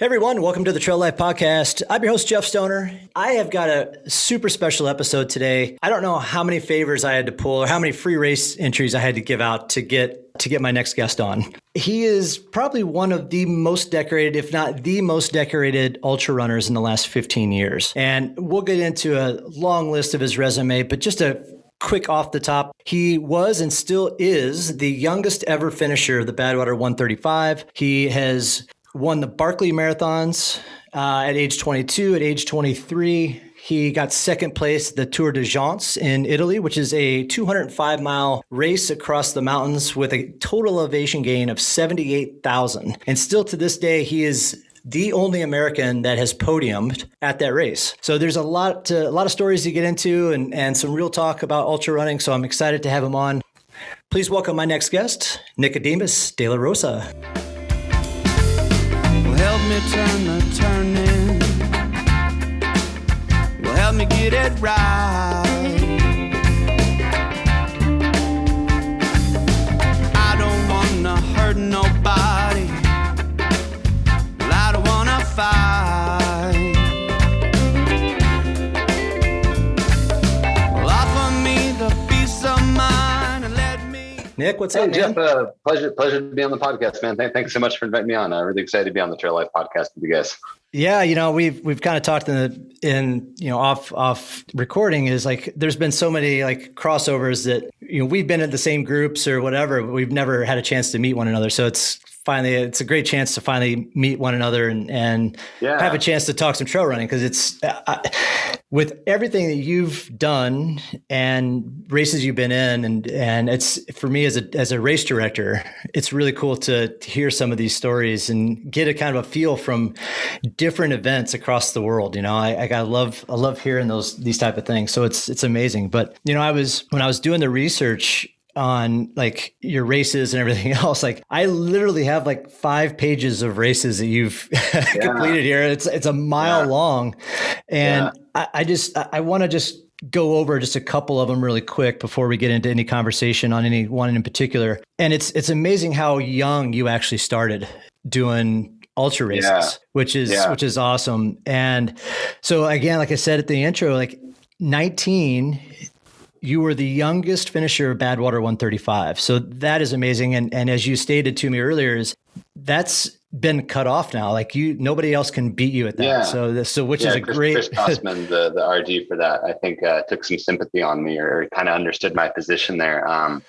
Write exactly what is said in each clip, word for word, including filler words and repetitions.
Hey everyone, welcome to the Trail Life Podcast. I'm your host, Jeff Stoner. I have got a super special episode today. I don't know how many favors I had to pull or how many free race entries I had to give out to get to get my next guest on. He is probably one of the most decorated, if not the most decorated ultra runners in the last fifteen years. And we'll get into a long list of his resume, but just a quick off the top, he was and still is the youngest ever finisher of the Badwater one thirty-five. He has won the Barkley Marathons uh, at age twenty-two. At age twenty-three, he got second place at the Tor des Géants in Italy, which is a two hundred five mile race across the mountains with a total elevation gain of seventy-eight thousand. And still to this day, he is the only American that has podiumed at that race. So there's a lot to, a lot of stories to get into and, and some real talk about ultra running. So I'm excited to have him on. Please welcome my next guest, Nickademus De La Rosa. Well, help me turn the turning. Well, help me get it right. I don't wanna hurt nobody. Nick, what's hey, up, Jeff, man? Uh, pleasure, pleasure to be on the podcast, man. Thank, thanks so much for inviting me on. I'm really excited to be on the Trail Life Podcast with you guys. Yeah, you know, we've we've kind of talked in the in you know off off recording is like there's been so many like crossovers that you know we've been in the same groups or whatever, but we've never had a chance to meet one another. So it's finally it's a great chance to finally meet one another and and yeah. have a chance to talk some trail running because it's I, with everything that you've done and races you've been in and and it's for me as a as a race director, it's really cool to, to hear some of these stories and get a kind of a feel from different events across the world. You know, I, I love, I love hearing those, these type of things. So it's, it's amazing. But you know, I was, when I was doing the research on like your races and everything else, like I literally have like five pages of races that you've yeah. completed here. It's, it's a mile yeah. long. And yeah. I, I just, I want to just go over just a couple of them really quick before we get into any conversation on any one in particular. And it's, it's amazing how young you actually started doing ultra races, yeah. which is, yeah. which is awesome. And so again, like I said, at the intro, like nineteen, you were the youngest finisher of Badwater one thirty-five. So that is amazing. And, and as you stated to me earlier is that's been cut off now. Like you, nobody else can beat you at that. Yeah. So, so which yeah, is a Chris, great, Chris Kossman, the, the R D for that, I think uh, took some sympathy on me or kind of understood my position there. Um,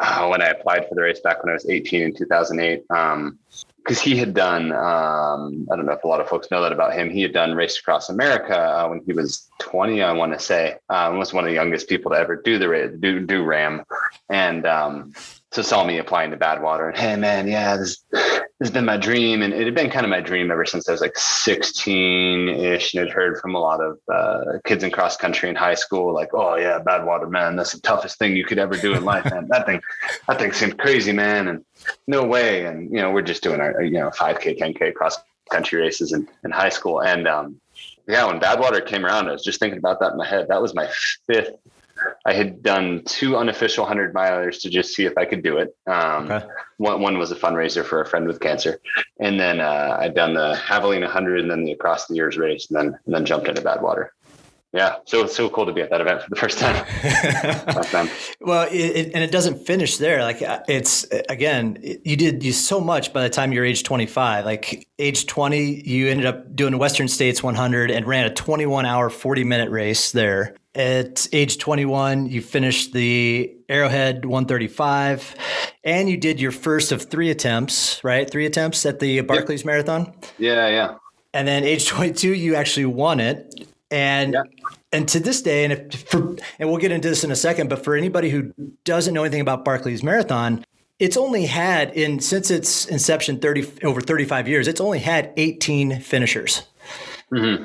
uh, when I applied for the race back when I was eighteen in two thousand eight, um, because he had done, um, I don't know if a lot of folks know that about him. He had done Race Across America uh, when he was twenty, I want to say, um, was one of the youngest people to ever do the do do RAM, and um, so saw me applying to Badwater. And hey, man, yeah, this, this has been my dream, and it had been kind of my dream ever since I was like sixteen-ish, and I'd heard from a lot of uh, kids in cross country in high school, like, oh yeah, Badwater, man, that's the toughest thing you could ever do in life, man. That thing, that thing seemed crazy, man, and no way. And, you know, we're just doing our, you know, five K, ten K cross country races in, in high school. And, um, yeah, when Badwater came around, I was just thinking about that in my head. That was my fifth. I had done two unofficial hundred milers to just see if I could do it. Um, okay. one, one was a fundraiser for a friend with cancer. And then, uh, I'd done the Javelina one hundred and then the Across the Years race and then, and then jumped into Badwater. Yeah. So it's so cool to be at that event for the first time. Last time. Well, it, it, and it doesn't finish there. Like it's, again, it, you did you so much by the time you're age twenty-five, like age twenty, you ended up doing Western States one hundred and ran a twenty-one hour, forty minute race there. At age twenty-one, you finished the Arrowhead one thirty-five and you did your first of three attempts, right? Three attempts at the Barclays yep. Marathon. Yeah. Yeah. And then age twenty-two, you actually won it. And yeah. and to this day, and if for, and we'll get into this in a second, but for anybody who doesn't know anything about Barkley's Marathon, it's only had in since its inception thirty over thirty-five years, it's only had eighteen finishers. Mm-hmm.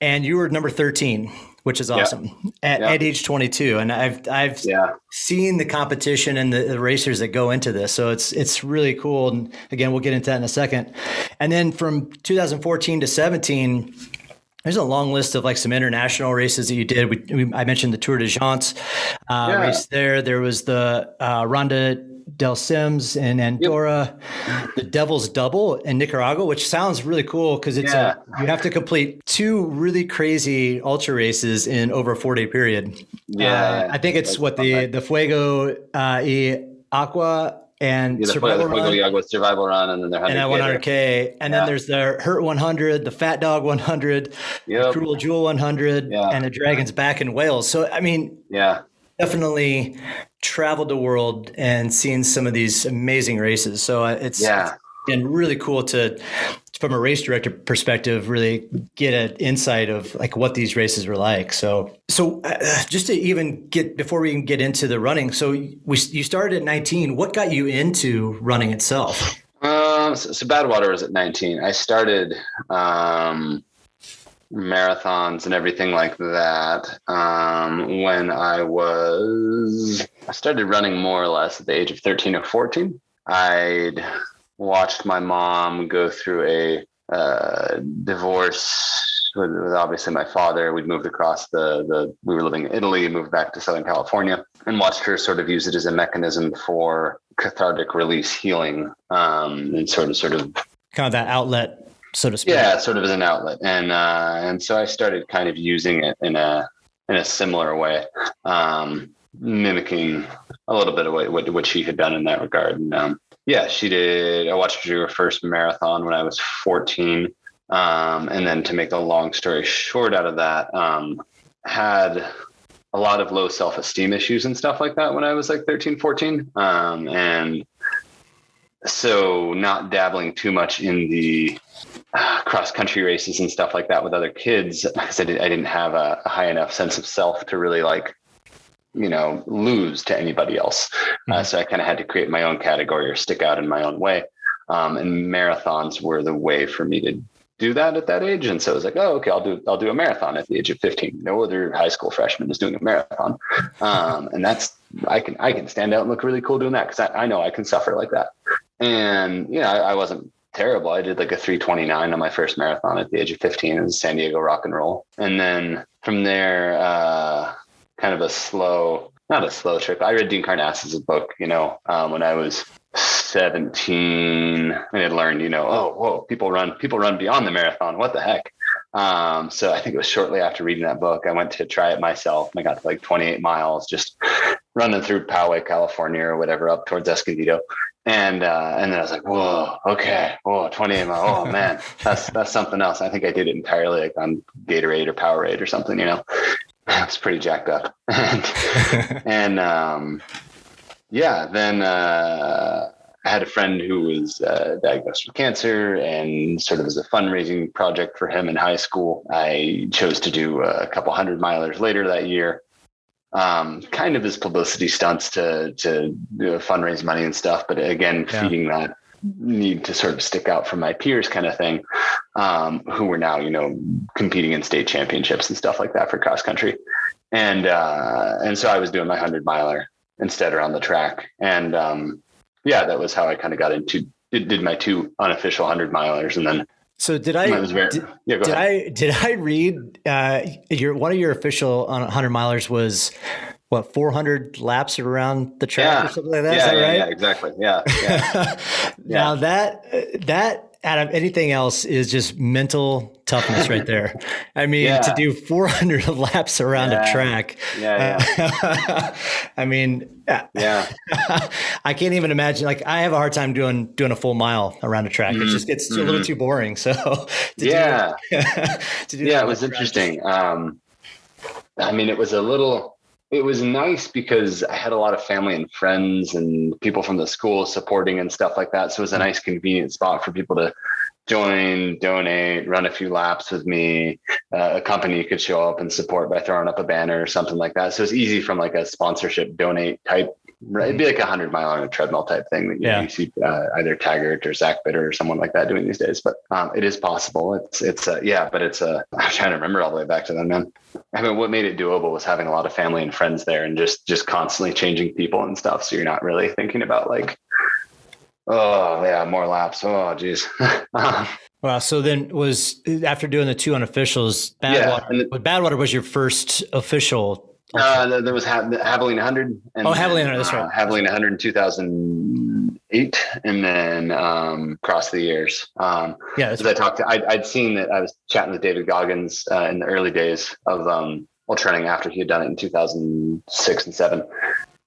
And you were number thirteen, which is awesome yeah. at, yeah. at age twenty-two. And I've I've yeah. seen the competition and the, the racers that go into this, so it's it's really cool. And again, we'll get into that in a second. And then from two thousand fourteen to seventeen. There's a long list of like some international races that you did. We, we I mentioned the Tor des Géants uh, yeah. race there. There was the uh, Ronda dels Cims in Andorra, yep. the Devil's Double in Nicaragua, which sounds really cool because it's yeah. a, you have to complete two really crazy ultra races in over a four-day period. Yeah, uh, I think it's what the the Fuego uh, y Agua and yeah, the Survival Fuego y Agua Survival Run, and then their one hundred K. And yeah. then there's the Hurt one hundred, the Fat Dog one hundred, yep. the Cruel Jewel one hundred, yeah. and the Dragon's Back in Wales. So I mean, yeah. definitely traveled the world and seen some of these amazing races. So it's, yeah. it's been really cool to, from a race director perspective, really get an insight of like what these races were like. So, so just to even get, before we even get into the running. So we, you started at nineteen, what got you into running itself? Um, so, so Badwater was at nineteen. I started, um, marathons and everything like that um when I was I started running more or less at the age of thirteen or fourteen. I'd watched my mom go through a uh divorce with, with obviously my father. We'd moved across the the we were living in Italy, moved back to Southern California, and watched her sort of use it as a mechanism for cathartic release, healing, um and sort of sort of kind of that outlet, so to speak. Yeah, sort of as an outlet. And, uh, and so I started kind of using it in a, in a similar way, um, mimicking a little bit of what, what, what she had done in that regard. And, um, yeah, she did. I watched her do her first marathon when I was fourteen. Um, and then to make a long story short out of that, um, had a lot of low self-esteem issues and stuff like that when I was like thirteen, fourteen. Um, and so not dabbling too much in the uh, cross country races and stuff like that with other kids, because I, did, I didn't have a, a high enough sense of self to really like, you know, lose to anybody else. Mm-hmm. Uh, so I kind of had to create my own category or stick out in my own way. Um, and marathons were the way for me to do that at that age. And so I was like, oh, okay, I'll do, I'll do a marathon at the age of fifteen. No other high school freshman is doing a marathon. Um, and that's, I can, I can stand out and look really cool doing that, cause I, I know I can suffer like that. And, you know, I, I wasn't terrible. I did like a three twenty-nine on my first marathon at the age of fifteen in San Diego Rock and Roll. And then from there, uh, kind of a slow, not a slow trip. I read Dean Karnazes' book, you know, um, when I was seventeen, and had learned, you know, oh, whoa, people run, people run beyond the marathon. What the heck? Um, so I think it was shortly after reading that book, I went to try it myself. And I got to like twenty-eight miles, just running through Poway, California or whatever, up towards Escondido. And, uh, and then I was like, whoa, okay. Whoa, twenty-eight miles. Oh man, that's, that's something else. I think I did it entirely like on Gatorade or Powerade or something, you know, I was pretty jacked up. and, and, um, yeah, then, uh, I had a friend who was uh, diagnosed with cancer, and sort of as a fundraising project for him in high school, I chose to do a couple hundred milers later that year. Um, kind of as publicity stunts to, to you know, fundraise money and stuff. But again, yeah. feeding that need to sort of stick out from my peers kind of thing, um, who were now, you know, competing in state championships and stuff like that for cross country. And, uh, and so I was doing my hundred miler instead around the track. And, um, yeah, that was how I kind of got into, did, did my two unofficial hundred milers. And then, so did I, very, did, yeah, did I, did I read, uh, your, one of your official hundred milers was what, four hundred laps around the track yeah. or something like that? Yeah, Is that yeah, right? yeah, exactly. Yeah. yeah. Now yeah. that, that, out of anything else is just mental toughness right there. I mean, yeah. to do four hundred laps around yeah. a track. Yeah, yeah. I mean, yeah, I can't even imagine. Like, I have a hard time doing doing a full mile around a track. Mm-hmm. It just gets mm-hmm. a little too boring. So, to yeah, do that, to do yeah, that it was track. Interesting. Um, I mean, it was a little. It was nice because I had a lot of family and friends and people from the school supporting and stuff like that. So it was a nice convenient spot for people to join, donate, run a few laps with me. Uh, a company could show up and support by throwing up a banner or something like that. So it's easy from like a sponsorship donate type. Right? It'd be like a hundred mile on a treadmill type thing that you, yeah. you see uh, either Taggart or Zach Bitter or someone like that doing these days. But um, it is possible. It's it's uh, yeah, but it's uh, I'm trying to remember all the way back to then, man. I mean, what made it doable was having a lot of family and friends there, and just just constantly changing people and stuff. So you're not really thinking about like, oh yeah, more laps. Oh geez. Wow. So then was after doing the two unofficials, Badwater, yeah, the, Badwater was your first official Uh, there was ha- the Javelina one hundred. And, oh, Javelina, uh, that's right. Javelina one hundred in two thousand eight, and then um, Across the Years. Um, yeah, that's right. I talked to, I'd, I'd seen that. I was chatting with David Goggins uh, in the early days of um, ultra running after he had done it in two thousand six and seven.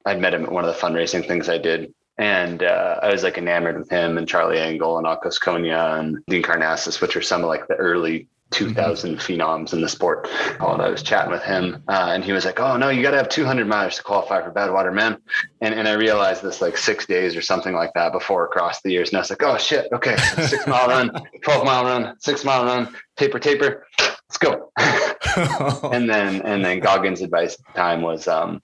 I'd met him at one of the fundraising things I did. And uh, I was like enamored with him and Charlie Engel and Akos Konya and Dean Karnazes, which are some of like the early two thousand mm-hmm. phenoms in the sport. Oh, and I was chatting with him uh, and he was like, oh no, you got to have two hundred miles to qualify for Badwater, man. And and I realized this like six days or something like that before Across the Years. And I was like, oh shit. Okay. Six mile run, twelve mile run, six mile run, taper, taper, let's go. and then, and then Goggins' advice at the time was, um,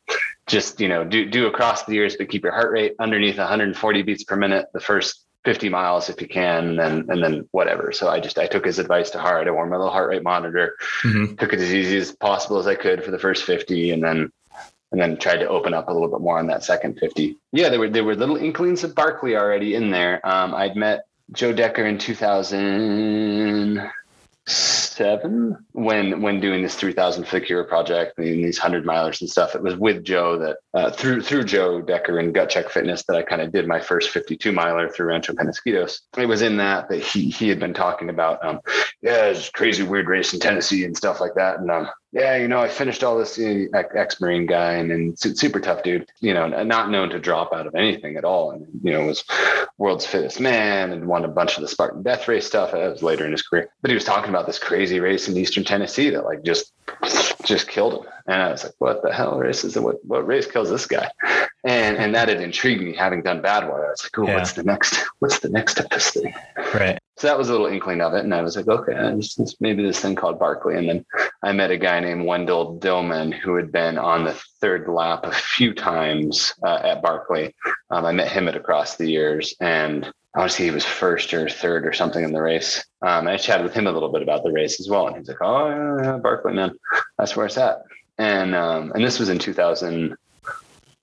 just, you know, do, do Across the Years, but keep your heart rate underneath one hundred forty beats per minute the first fifty miles if you can, and then, and then whatever. So I just, I took his advice to heart. I wore my little heart rate monitor, mm-hmm. took it as easy as possible as I could for the first fifty. And then, and then tried to open up a little bit more on that second fifty. Yeah. There were, there were little inklings of Barkley already in there. Um, I'd met Joe Decker in two thousand seven when when doing this three thousand figure project and these one hundred milers and stuff. It was with Joe that uh, through through Joe Decker and Gut Check Fitness that I kind of did my first fifty-two miler through Rancho Penasquitos. It was in that that he he had been talking about um yeah it's crazy weird race in Tennessee and stuff like that, and um yeah, you know, I finished all this, you know, ex-Marine guy and, and super tough dude, you know, not known to drop out of anything at all. And, you know, was world's fittest man and won a bunch of the Spartan Death Race stuff. That was later in his career. But he was talking about this crazy race in Eastern Tennessee that like just, just killed him. And I was like, what the hell race is it? What, what race kills this guy? And and that had intrigued me, having done Badwater. I was like, oh, yeah. what's the next, what's the next of this thing? Right. So that was a little inkling of it. And I was like, okay, this, this, maybe this thing called Barkley. And then I met a guy named Wendell Dillman, who had been on the third lap a few times uh, at Barkley. Um, I met him at Across the Years, and honestly, he was first or third or something in the race. Um, I chatted with him a little bit about the race as well. And he's like, oh, yeah, yeah, Barkley, man, that's where it's at. And, um, and this was in two thousand.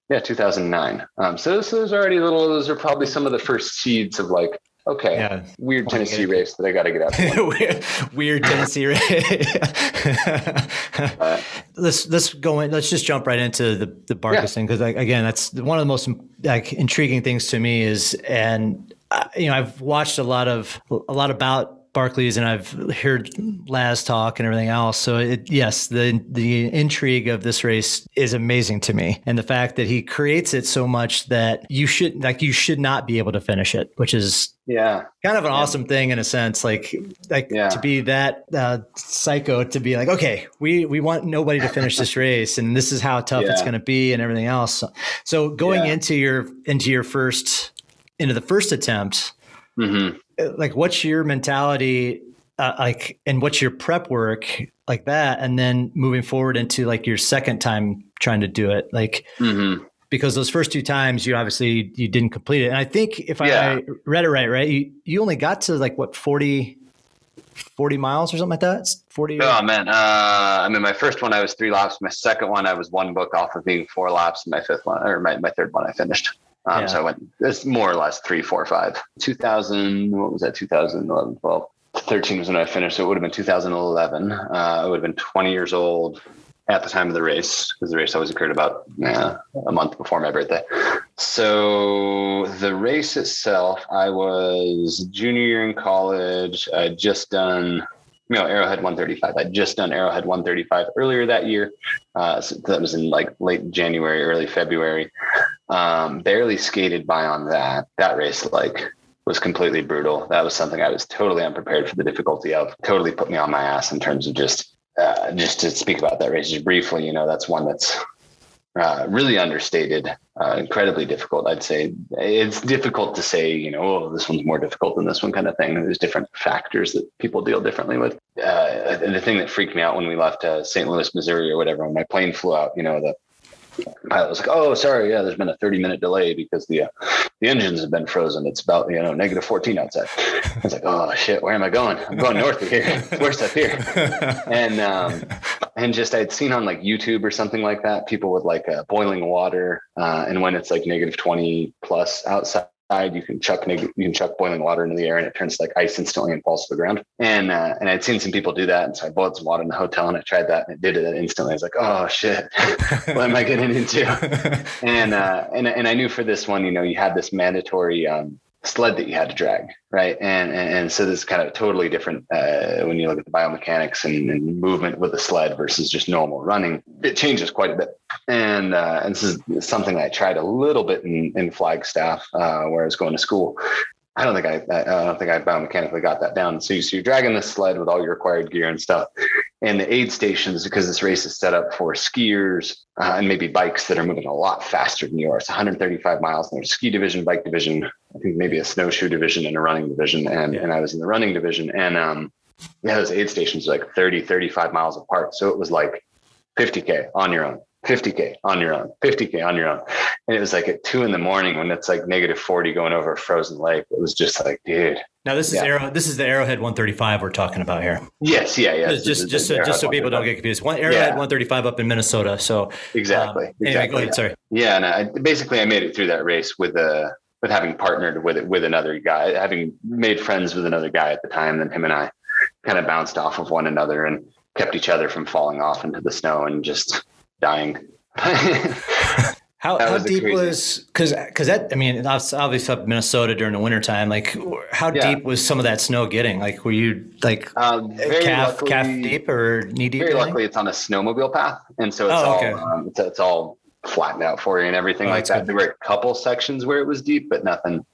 Yeah, two thousand nine. Um, so this is already a little, those are probably some of the first seeds of like, okay, yeah, weird Tennessee race that I got to get out of. weird, weird Tennessee race. uh, let's let's go in. Let's just jump right into the the Barkley yeah. thing, because again, that's one of the most like intriguing things to me is, and uh, you know, I've watched a lot of a lot about Barkley's, and I've heard Laz talk and everything else. So it, yes, the the intrigue of this race is amazing to me, and the fact that he creates it so much that you should like you should not be able to finish it, which is yeah, kind of an yeah. awesome thing in a sense. Like like yeah. to be that uh, psycho to be like, okay, we we want nobody to finish this race, and this is how tough yeah. it's going to be, and everything else. So going yeah. into your into your first into the first attempt. Mm-hmm. Like, what's your mentality, uh, like, and what's your prep work like that? And then moving forward into like your second time trying to do it, like, mm-hmm. because those first two times you obviously, you didn't complete it. And I think if yeah. I read it right, right. You, you only got to like what, forty, forty miles or something like that. It's forty. Oh or- man. Uh, I mean, my first one, I was three laps. My second one, I was one book off of being four laps. And my fifth one, or my, my third one, I finished. Um, yeah. So I went, it's more or less three, four, five, two thousand, what was that? two thousand eleven, twelve, thirteen was when I finished. So it would have been two thousand eleven. Uh, I would have been twenty years old at the time of the race, because the race always occurred about uh, a month before my birthday. So the race itself, I was junior year in college. I'd just done, you know, Arrowhead one thirty-five. I'd just done Arrowhead one thirty-five earlier that year. Uh, so that was in like late January, early February. Um, barely skated by on that, that race, like was completely brutal. That was something I was totally unprepared for the difficulty of. Totally put me on my ass in terms of just, uh, just to speak about that race just briefly, you know, that's one that's, uh, really understated, uh, incredibly difficult. I'd say it's difficult to say, you know, oh, this one's more difficult than this one kind of thing. There's different factors that people deal differently with. Uh, and the thing that freaked me out when we left, uh, Saint Louis, Missouri or whatever, when my plane flew out, you know, the pilot was like, oh, sorry. Yeah. There's been a thirty minute delay because the, uh, the engines have been frozen. It's about, you know, negative fourteen outside. I was like, oh shit, where am I going? I'm going north of here. It's worse up here. And, um, and just, I'd seen on like YouTube or something like that, people with like a uh, boiling water. Uh, and when it's like negative twenty plus outside, outside, you can chuck you can chuck boiling water into the air and it turns like ice instantly and falls to the ground. And uh, and I'd seen some people do that, and so I boiled some water in the hotel and I tried that and it did it instantly. I was like, oh shit, what am I getting into? and uh, and and I knew for this one, you know, you had this mandatory um, sled that you had to drag, right? And and, and so this is kind of totally different uh, when you look at the biomechanics and, and movement with a sled versus just normal running. It changes quite a bit. And uh, and this is something I tried a little bit in, in Flagstaff uh, where I was going to school. I don't think I, I don't think I biomechanically got that down. So, you, so you're dragging this sled with all your required gear and stuff, and the aid stations, because this race is set up for skiers uh, and maybe bikes that are moving a lot faster than you are. It's one hundred thirty-five miles, and there's a ski division, bike division, I think maybe a snowshoe division and a running division. And, and I was in the running division, and um, yeah, those aid stations are like thirty, thirty-five miles apart. So it was like fifty K on your own, fifty K on your own, fifty K on your own. And it was like at two in the morning when it's like negative forty going over a frozen lake. It was just like, dude. Now this is yeah. Arrow. This is the Arrowhead one thirty-five we're talking about here. Yes. Yeah. Yeah. Just, just, just so, just so people don't get confused. One Arrowhead yeah. one thirty-five up in Minnesota. So exactly. Um, anyway, exactly. Go ahead, sorry. Yeah. And I, basically I made it through that race with a, with having partnered with with another guy, having made friends with another guy at the time. Then him and I kind of bounced off of one another and kept each other from falling off into the snow and just dying. How, how deep was, cause, cause that, I mean, obviously up in Minnesota during the wintertime, like how yeah. deep was some of that snow getting? Like, were you like uh, calf, luckily, calf deep or knee deep? Very luckily it's on a snowmobile path. And so it's oh, all, okay. um, it's, it's all flattened out for you and everything oh, like that. Good. There were a couple sections where it was deep, but nothing,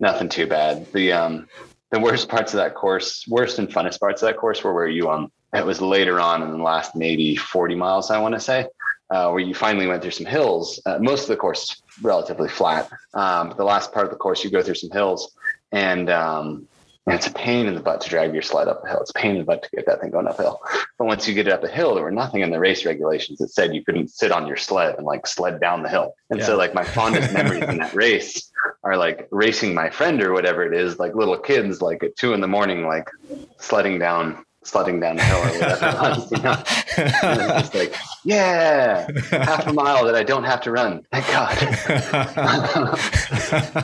nothing too bad. The, um, the worst parts of that course, worst and funnest parts of that course were where you, um, it was later on in the last maybe forty miles, I want to say. Uh, where you finally went through some hills. Uh, most of the course is relatively flat. Um, but the last part of the course, you go through some hills and, um, and it's a pain in the butt to drag your sled up the hill. It's a pain in the butt to get that thing going uphill. But once you get it up the hill, there were nothing in the race regulations that said you couldn't sit on your sled and like sled down the hill. And yeah. so like my fondest memories in that race are like racing my friend or whatever it is, like little kids, like at two in the morning, like sledding down sledding down the hill or whatever it was, you know? And it was just like, yeah, half a mile that I don't have to run. Thank God.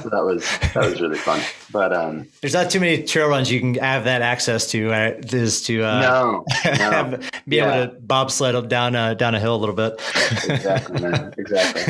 So that was, that was really fun. But, um, there's not too many trail runs you can have that access to, uh, is to, uh, no, no. Have, be yeah. able to bobsled up down, uh, down a hill a little bit. Exactly, man. Exactly.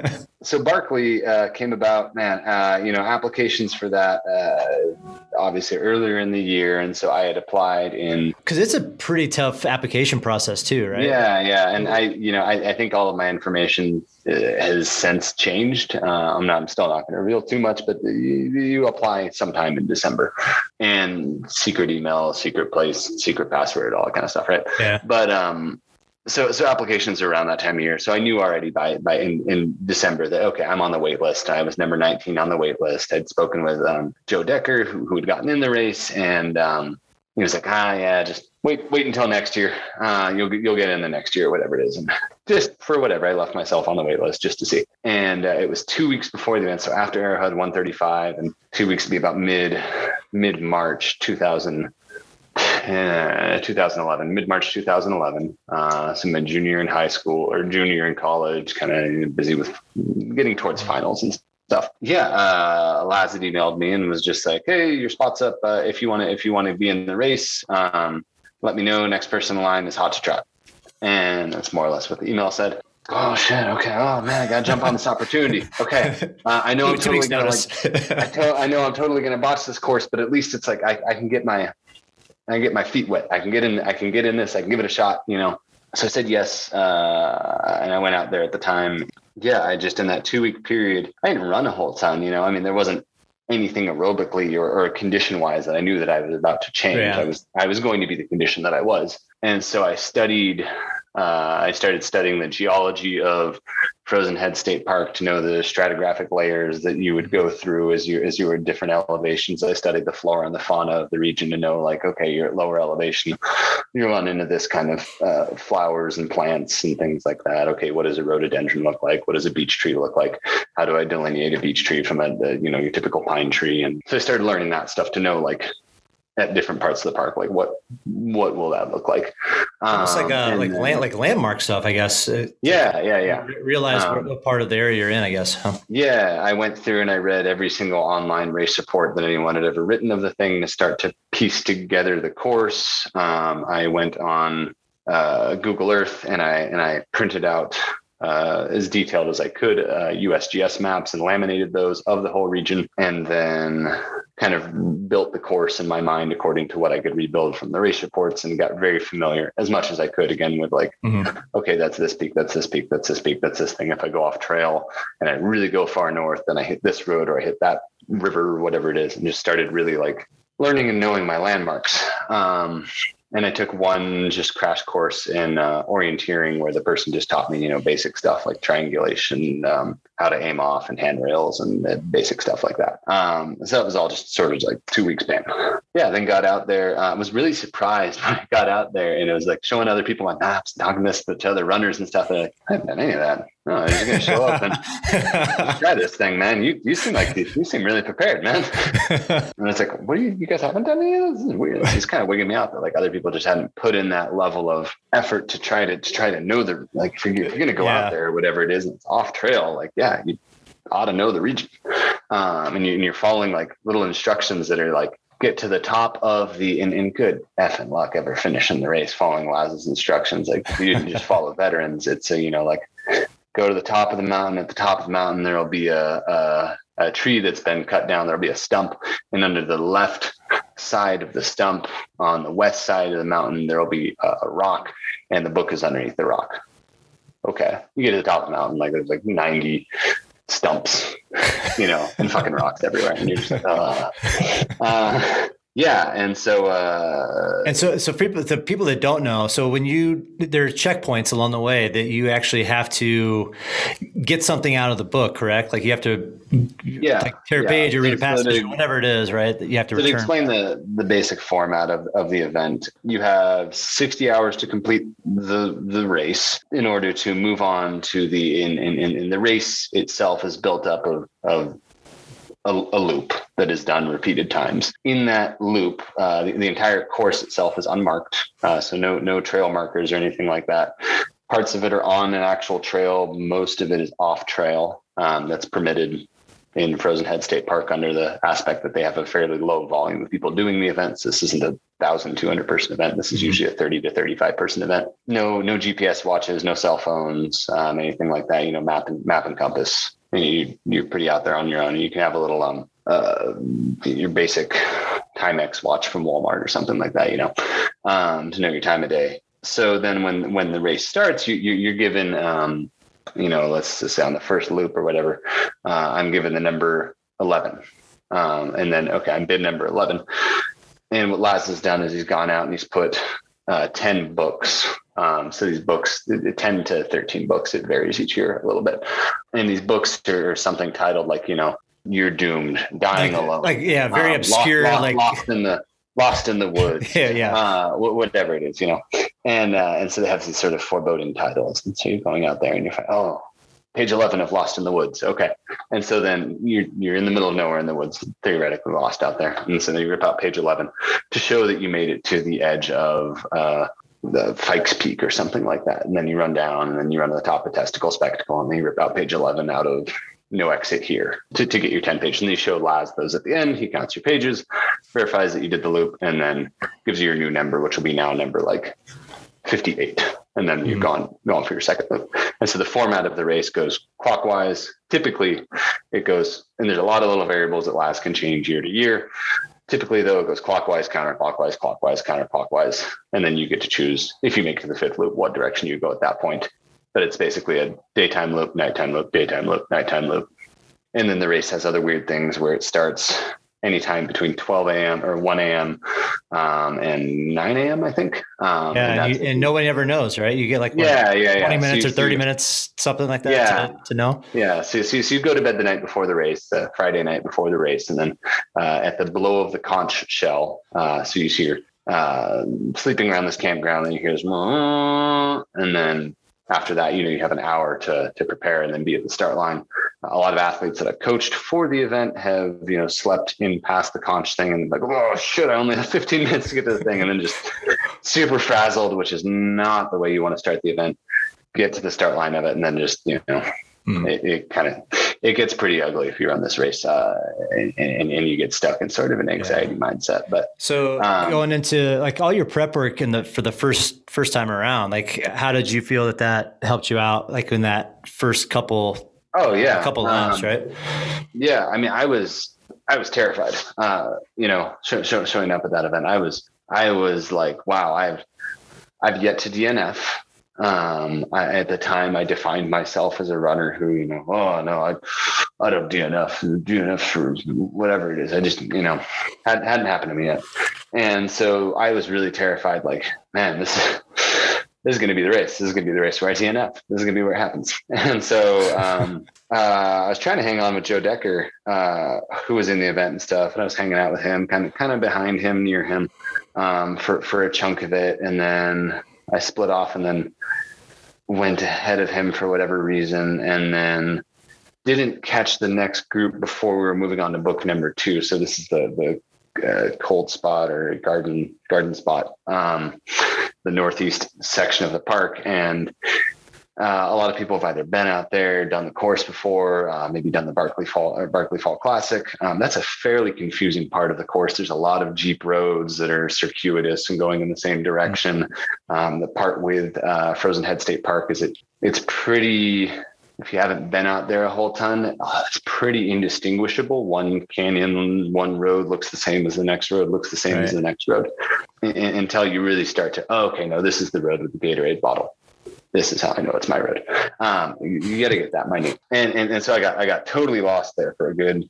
So, so Barkley, uh, came about, man, uh, you know, applications for that, uh, obviously earlier in the year. And so I had applied in, cause it's a pretty tough application process too, right? Yeah. Yeah. And I, you know, I, I think all of my information has since changed. Uh, I'm not, I'm still not going to reveal too much, but you, you apply sometime in December and secret email, secret place, secret password, all that kind of stuff. Right. Yeah. But, um, So, so applications are around that time of year. So I knew already by, by in, in December that, okay, I'm on the wait list. I was number nineteen on the wait list. I'd spoken with um, Joe Decker who, who had gotten in the race and um, he was like, ah, yeah, just wait, wait until next year. Uh, you'll, you'll get in the next year, whatever it is. And just for whatever, I left myself on the wait list just to see. And uh, it was two weeks before the event. So after Arrowhead one thirty-five and two weeks would be about mid, mid March, two thousand. Uh, two thousand eleven, mid-March two thousand eleven. Uh, so my junior in high school or junior in college, kind of busy with getting towards finals and stuff. Yeah, uh, Laz had emailed me and was just like, "Hey, your spot's up. Uh, if you want to, if you want to be in the race, um, let me know. Next person in line is hot to trot." And that's more or less what the email said. Oh shit. Okay. Oh man, I gotta jump on this opportunity. Okay. Uh, I know I'm totally gonna like, I, to- I know I'm totally gonna botch this course, but at least it's like I, I can get my. I can get my feet wet. I can get in, I can get in this, I can give it a shot, you know? So I said, yes. Uh, and I went out there at the time. Yeah. I just, in that two week period, I didn't run a whole ton, you know, I mean, there wasn't anything aerobically or, or condition wise that I knew that I was about to change. Yeah. I was, I was going to be the condition that I was. And so I studied, uh, I started studying the geology of Frozen Head State Park to know the stratigraphic layers that you would go through as you as you were at different elevations. I studied the flora and the fauna of the region to know, like, okay, you're at lower elevation, you run into this kind of uh, flowers and plants and things like that. Okay, what does a rhododendron look like? What does a beech tree look like? How do I delineate a beech tree from a, a you know your typical pine tree? And so I started learning that stuff to know, like, at different parts of the park. Like what, what will that look like? Um, it's like a, like, then, land, like landmark stuff, I guess. Yeah. Yeah. Yeah. Realize um, what, what part of the area you're in, I guess. Huh? Yeah. I went through and I read every single online race report that anyone had ever written of the thing to start to piece together the course. Um, I went on uh, Google Earth and I, and I printed out Uh, as detailed as I could, uh, U S G S maps, and laminated those of the whole region, and then kind of built the course in my mind according to what I could rebuild from the race reports, and got very familiar as much as I could, again, with like, mm-hmm. okay, that's this peak, that's this peak, that's this peak, that's this thing. If I go off trail and I really go far north, then I hit this road or I hit that river or whatever it is, and just started really like learning and knowing my landmarks. Um, And I took one just crash course in uh, orienteering where the person just taught me, you know, basic stuff like triangulation, um, how to aim off and handrails and uh, basic stuff like that. Um, so that was all just sort of like two weeks span. Yeah. Then got out there. I uh, was really surprised when I got out there, and it was like showing other people on maps, talking this to each other, runners and stuff. And like, I haven't done any of that. No, you're going to show up and try this thing, man. You you seem like you seem really prepared, man. And it's like, what do you, you guys haven't done any of this? This is weird. It's kind of wigging me out that like other people just hadn't put in that level of effort to try to, to try to know the, like, if you're, you're going to go yeah. out there or whatever it is, and it's off trail. Like, yeah, you ought to know the region. Um, and, you, and you're following like little instructions that are like, get to the top of the, and in good effing luck ever finishing the race following Laz's instructions. Like you didn't just follow veterans. It's a, you know, like, go to the top of the mountain. At the top of the mountain, there'll be a, a, a tree that's been cut down. There'll be a stump. And under the left side of the stump on the west side of the mountain, there'll be a, a rock, and the book is underneath the rock. Okay. You get to the top of the mountain, like there's like ninety stumps, you know, and fucking rocks everywhere. And you're just like, uh, uh, yeah. And so, uh, and so, so people, the people that don't know, so when you, there are checkpoints along the way that you actually have to get something out of the book, correct? Like you have to yeah, like tear a yeah. page or read so, a passage, so to, whatever it is, right? That you have to so return. To explain the, the basic format of, of the event, you have sixty hours to complete the, the race in order to move on to the, in, in, in, in the race itself is built up of, of, A, a loop that is done repeated times. In that loop, uh, the, the entire course itself is unmarked. Uh, so no, no trail markers or anything like that. Parts of it are on an actual trail. Most of it is off trail. Um, that's permitted in Frozen Head State Park under the aspect that they have a fairly low volume of people doing the events. This isn't a one thousand two hundred person event. This is usually a thirty to thirty-five person event. No, no G P S watches, no cell phones, um, anything like that, you know, map and map and compass. You, you're pretty out there on your own. You can have a little, um, uh, your basic Timex watch from Walmart or something like that, you know, um, to know your time of day. So then when, when the race starts, you, you, you're given, um, you know, let's just say on the first loop or whatever, uh, I'm given the number eleven. Um, and then, okay, I'm bid number eleven. And what Laz has done is he's gone out and he's put, uh, ten books. Um, so these books, ten to thirteen books, it varies each year a little bit. And these books are something titled like, you know, You're Doomed, Dying like, Alone. Like, yeah, very um, obscure. Lost, like lost in the, lost in the woods. yeah, yeah. Uh, whatever it is, you know. And uh, and so they have these sort of foreboding titles. And so you're going out there and you're like, oh, page eleven of Lost in the Woods. Okay. And so then you're, you're in the middle of nowhere in the woods, theoretically lost out there. And so then you rip out page eleven to show that you made it to the edge of... Uh, the Fikes Peak or something like that. And then you run down and then you run to the top of Testicle Spectacle and then you rip out page eleven out of No Exit Here to, to get your ten page. And they show Laz those at the end. He counts your pages, verifies that you did the loop, and then gives you your new number, which will be now number like fifty-eight. And then mm-hmm. you've gone, gone for your second loop. And so the format of the race goes clockwise. Typically it goes, and there's a lot of little variables that Laz can change year to year. Typically, though, it goes clockwise, counterclockwise, clockwise, counterclockwise, and then you get to choose, if you make it to the fifth loop, what direction you go at that point. But it's basically a daytime loop, nighttime loop, daytime loop, nighttime loop. And then the race has other weird things where it starts anytime between twelve a.m. or one a.m. Um, and nine a.m., I think. Um, yeah, and, you, and nobody ever knows, right? You get like what, yeah, yeah, twenty yeah. minutes so you, or thirty so you, minutes, something like that yeah. to, to know. Yeah, so, so, so you go to bed the night before the race, the Friday night before the race, and then uh, at the blow of the conch shell, uh, so you see you're uh, sleeping around this campground, and you hear this, and then after that, you know, you have an hour to to prepare and then be at the start line. a lot of athletes that I've coached for the event have, you know, slept in past the conch thing and like, oh shit, I only have fifteen minutes to get to the thing. And then just super frazzled, which is not the way you want to start the event, get to the start line of it. And then just, you know, mm. it, it kind of, it gets pretty ugly if you run this race uh, and, and, and you get stuck in sort of an anxiety yeah. mindset. But so um, going into like all your prep work in the, for the first, first time around, like how did you feel that that helped you out? Like in that first couple Oh yeah. A couple laps, um, right? Yeah. I mean, I was, I was terrified, uh, you know, sh- sh- showing up at that event. I was, I was like, wow, I've, I've yet to D N F. Um, I, at the time I defined myself as a runner who, you know, oh no, I, I don't D N F, D N F for whatever it is. I just, you know, hadn't, hadn't happened to me yet. And so I was really terrified, like, man, this is, this is going to be the race. This is going to be the race where I D N F. This is going to be where it happens. And so um, uh, I was trying to hang on with Joe Decker, uh, who was in the event and stuff. And I was hanging out with him, kind of, kind of behind him, near him um, for, for a chunk of it. And then I split off and then went ahead of him for whatever reason. And then didn't catch the next group before we were moving on to book number two. So this is the, the uh, cold spot or garden, garden spot. Um, the northeast section of the park. And uh, a lot of people have either been out there, done the course before, uh, maybe done the Barkley Fall or Barkley Fall Classic. Um, that's a fairly confusing part of the course. There's a lot of Jeep roads that are circuitous and going in the same direction. Mm-hmm. Um, the part with uh, Frozen Head State Park is it, it's pretty, if you haven't been out there a whole ton, oh, it's pretty indistinguishable. One canyon, one road looks the same as the next road, looks the same right. as the next road and, and, until you really start to, oh, okay, no, this is the road with the Gatorade bottle. This is how I know it's my road. Um, you, you got to get that minute. And, and and so I got I got totally lost there for a good,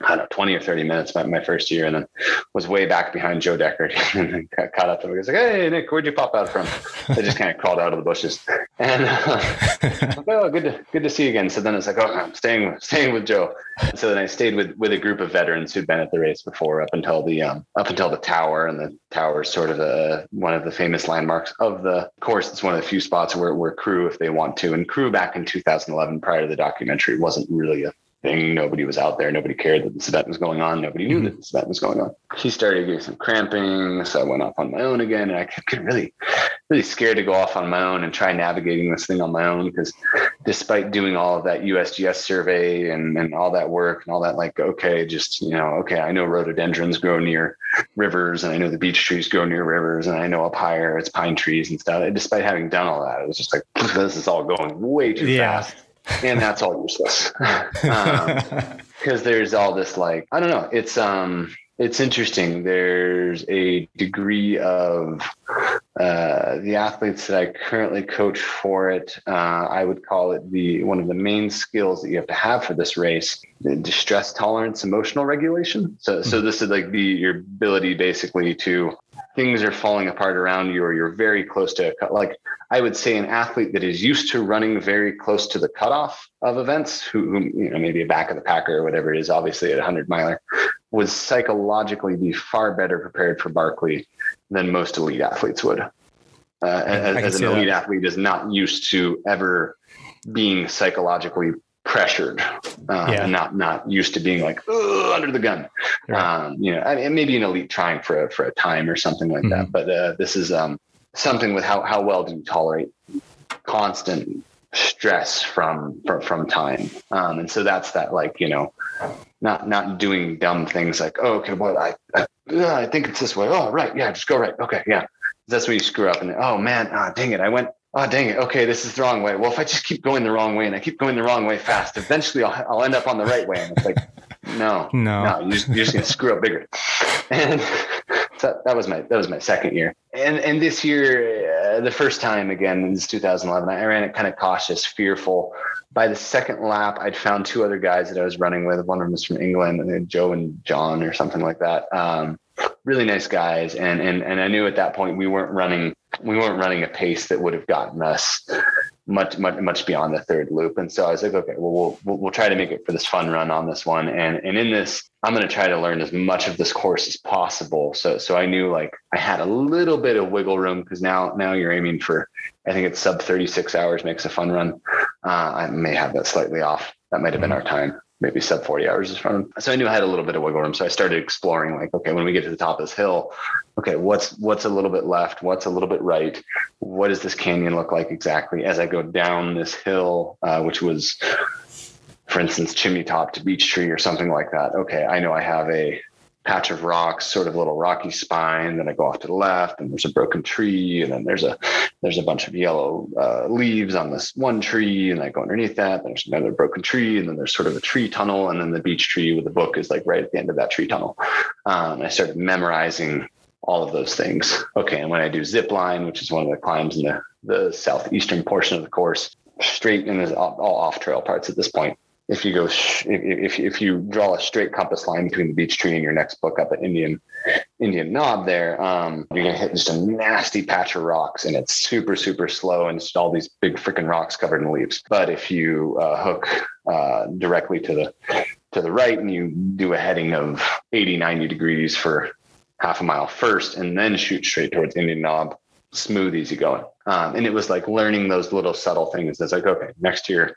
I don't know, twenty or thirty minutes my, my first year, and then was way back behind Joe Deckard and then got caught up to him. He was like, hey, Nick, where'd you pop out from? I just kind of crawled out of the bushes. And uh, oh, good to, good to see you again. So then it's like, oh, I'm staying, staying with Joe. And so then I stayed with, with a group of veterans who'd been at the race before up until the um, up until the tower. And the tower is sort of a, one of the famous landmarks of the course. It's one of the few spots where, where crew, if they want to, and crew back in two thousand eleven prior to the documentary wasn't really a thing. Nobody was out there. Nobody cared that this event was going on. Nobody knew that this event was going on. She started getting some cramping. So I went off on my own again. And I kept getting really, really scared to go off on my own and try navigating this thing on my own. Because despite doing all of that U S G S survey and, and all that work and all that, like, okay, just, you know, okay, I know rhododendrons grow near rivers and I know the beech trees grow near rivers and I know up higher it's pine trees and stuff. And despite having done all that, it was just like, this is all going way too yeah. fast. And that's all useless because um, there's all this, like, I don't know. It's, um, it's interesting. There's a degree of uh, the athletes that I currently coach for it. Uh, I would call it the, one of the main skills that you have to have for this race, distress tolerance, emotional regulation. So, mm-hmm. so this is like the, your ability basically to, things are falling apart around you or you're very close to a, like, I would say an athlete that is used to running very close to the cutoff of events, who, who you know, maybe a back of the packer or whatever it is, obviously at a hundred miler, would psychologically be far better prepared for Barkley than most elite athletes would. Uh, as, as an elite that. athlete is not used to ever being psychologically pressured, uh, yeah. not, not used to being like under the gun, right. um, you know, I mean, maybe an elite trying for a, for a time or something like mm-hmm. that. But uh, this is, um, something with how, how well do you tolerate constant stress from, from, from time. Um, and so that's that, like, you know, not, not doing dumb things like, oh, okay, well, I, I, I think it's this way. Oh, right. Yeah. Just go right. Okay. Yeah. That's where you screw up. And oh man, ah, dang it. I went, oh, dang it. Okay. This is the wrong way. Well, if I just keep going the wrong way and I keep going the wrong way fast, eventually I'll, I'll end up on the right way. And it's like, no, no, no you're just, you're just going to screw up bigger. And so that was my, that was my second year. And, and this year, uh, the first time again, in two thousand eleven, I ran it kind of cautious, fearful. By the second lap, I'd found two other guys that I was running with. One of them was from England, and Joe and John or something like that. Um, really nice guys. And, and, and I knew at that point we weren't running, we weren't running a pace that would have gotten us much, much, much beyond the third loop. And so I was like, okay, well, we'll, we'll try to make it for this fun run on this one. And, and in this, I'm going to try to learn as much of this course as possible. So, so I knew, like, I had a little bit of wiggle room because now, now you're aiming for, I think it's sub thirty-six hours makes a fun run. Uh, I may have that slightly off. That might've been our time, maybe sub forty hours in front of him. So I knew I had a little bit of wiggle room. So I started exploring like, okay, when we get to the top of this hill, okay, what's, what's a little bit left? What's a little bit right? What does this canyon look like exactly as I go down this hill, uh, which was, for instance, Chimney Top to Beech Tree or something like that. Okay, I know I have a patch of rocks, sort of little rocky spine. Then I go off to the left and there's a broken tree. And then there's a, there's a bunch of yellow uh, leaves on this one tree. And I go underneath that, there's another broken tree. And then there's sort of a tree tunnel. And then the beech tree with the book is like right at the end of that tree tunnel. Um, I started memorizing all of those things. Okay. And when I do zip line, which is one of the climbs in the, the southeastern portion of the course, straight and there's all, all off trail parts at this point. If you go, if, if if you draw a straight compass line between the beech tree and your next book up at Indian Indian Knob there, um, you're going to hit just a nasty patch of rocks and it's super, super slow. And it's all these big freaking rocks covered in leaves. But if you uh, hook uh, directly to the, to the right and you do a heading of eighty, ninety degrees for half a mile first, and then shoot straight towards Indian Knob, smooth, easy going. Um, and it was like learning those little subtle things. It's like, okay, next year,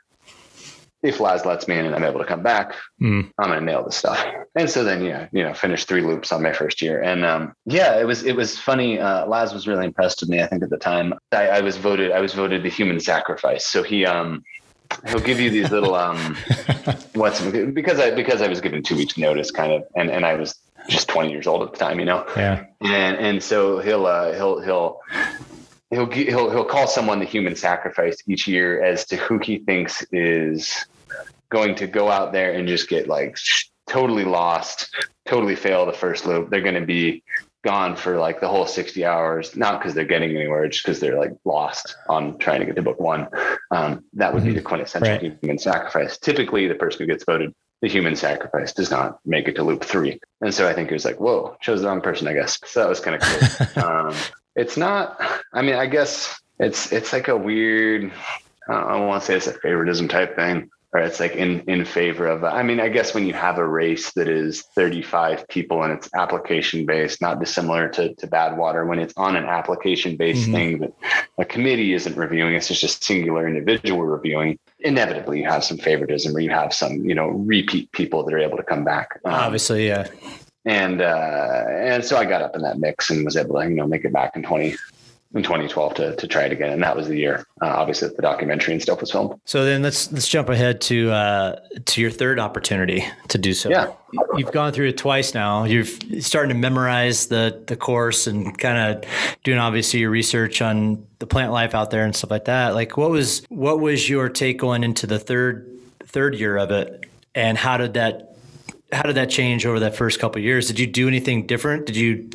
if Laz lets me in and I'm able to come back, mm. I'm going to nail this stuff. And so then, yeah, you know, finished three loops on my first year. And, um, yeah, it was, it was funny. Uh, Laz was really impressed with me. I think at the time I, I was voted, I was voted the human sacrifice. So he, um, he'll give you these little, um, what's because I, because I was given two weeks notice kind of, and, and I was just twenty years old at the time, you know? Yeah. And, and so he'll, uh, he'll, he'll, he'll, he'll, he'll call someone the human sacrifice each year as to who he thinks is going to go out there and just get like totally lost, totally fail the first loop. They're going to be gone for like the whole sixty hours, not because they're getting anywhere, just because they're like lost on trying to get to book one. Um, that would mm-hmm. be the quintessential right. human sacrifice. Typically the person who gets voted the human sacrifice does not make it to loop three. And so I think it was like, whoa, chose the wrong person, I guess. So that was kind of cool. um, it's not, I mean, I guess it's, it's like a weird, I don't, I don't want to say it's a favoritism type thing. Or it's like in, in favor of, I mean, I guess when you have a race that is thirty-five people and it's application based, not dissimilar to, to Badwater, when it's on an application based mm-hmm. thing that a committee isn't reviewing, it's just a singular individual reviewing. Inevitably you have some favoritism or you have some, you know, repeat people that are able to come back. Um, Obviously. Yeah. And, uh, and so I got up in that mix and was able to, you know, make it back in twenty twelve to, to try it again. And that was the year, uh, obviously the documentary and stuff was filmed. So then let's, let's jump ahead to, uh, to your third opportunity to do so. Yeah. You've gone through it twice now. You're starting to memorize the, the course and kind of doing obviously your research on the plant life out there and stuff like that. Like what was, what was your take going into the third, third year of it? And how did that, how did that change over that first couple of years? Did you do anything different? Did you,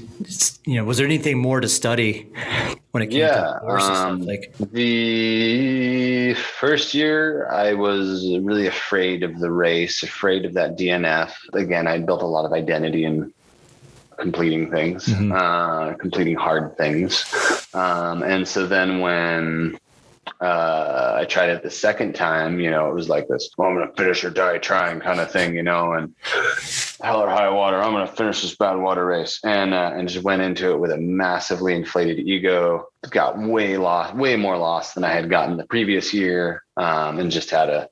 you know, was there anything more to study when it came yeah, to the course and stuff? Like the first year I was really afraid of the race, afraid of that D N F. Again, I built a lot of identity in completing things, mm-hmm. uh, completing hard things. Um, and so then when, uh, I tried it the second time, you know, it was like this, well, I'm going to finish or die trying kind of thing, you know, and hell or high water, I'm going to finish this Badwater race. And, uh, and just went into it with a massively inflated ego, got way lost, way more lost than I had gotten the previous year. Um, and just had a,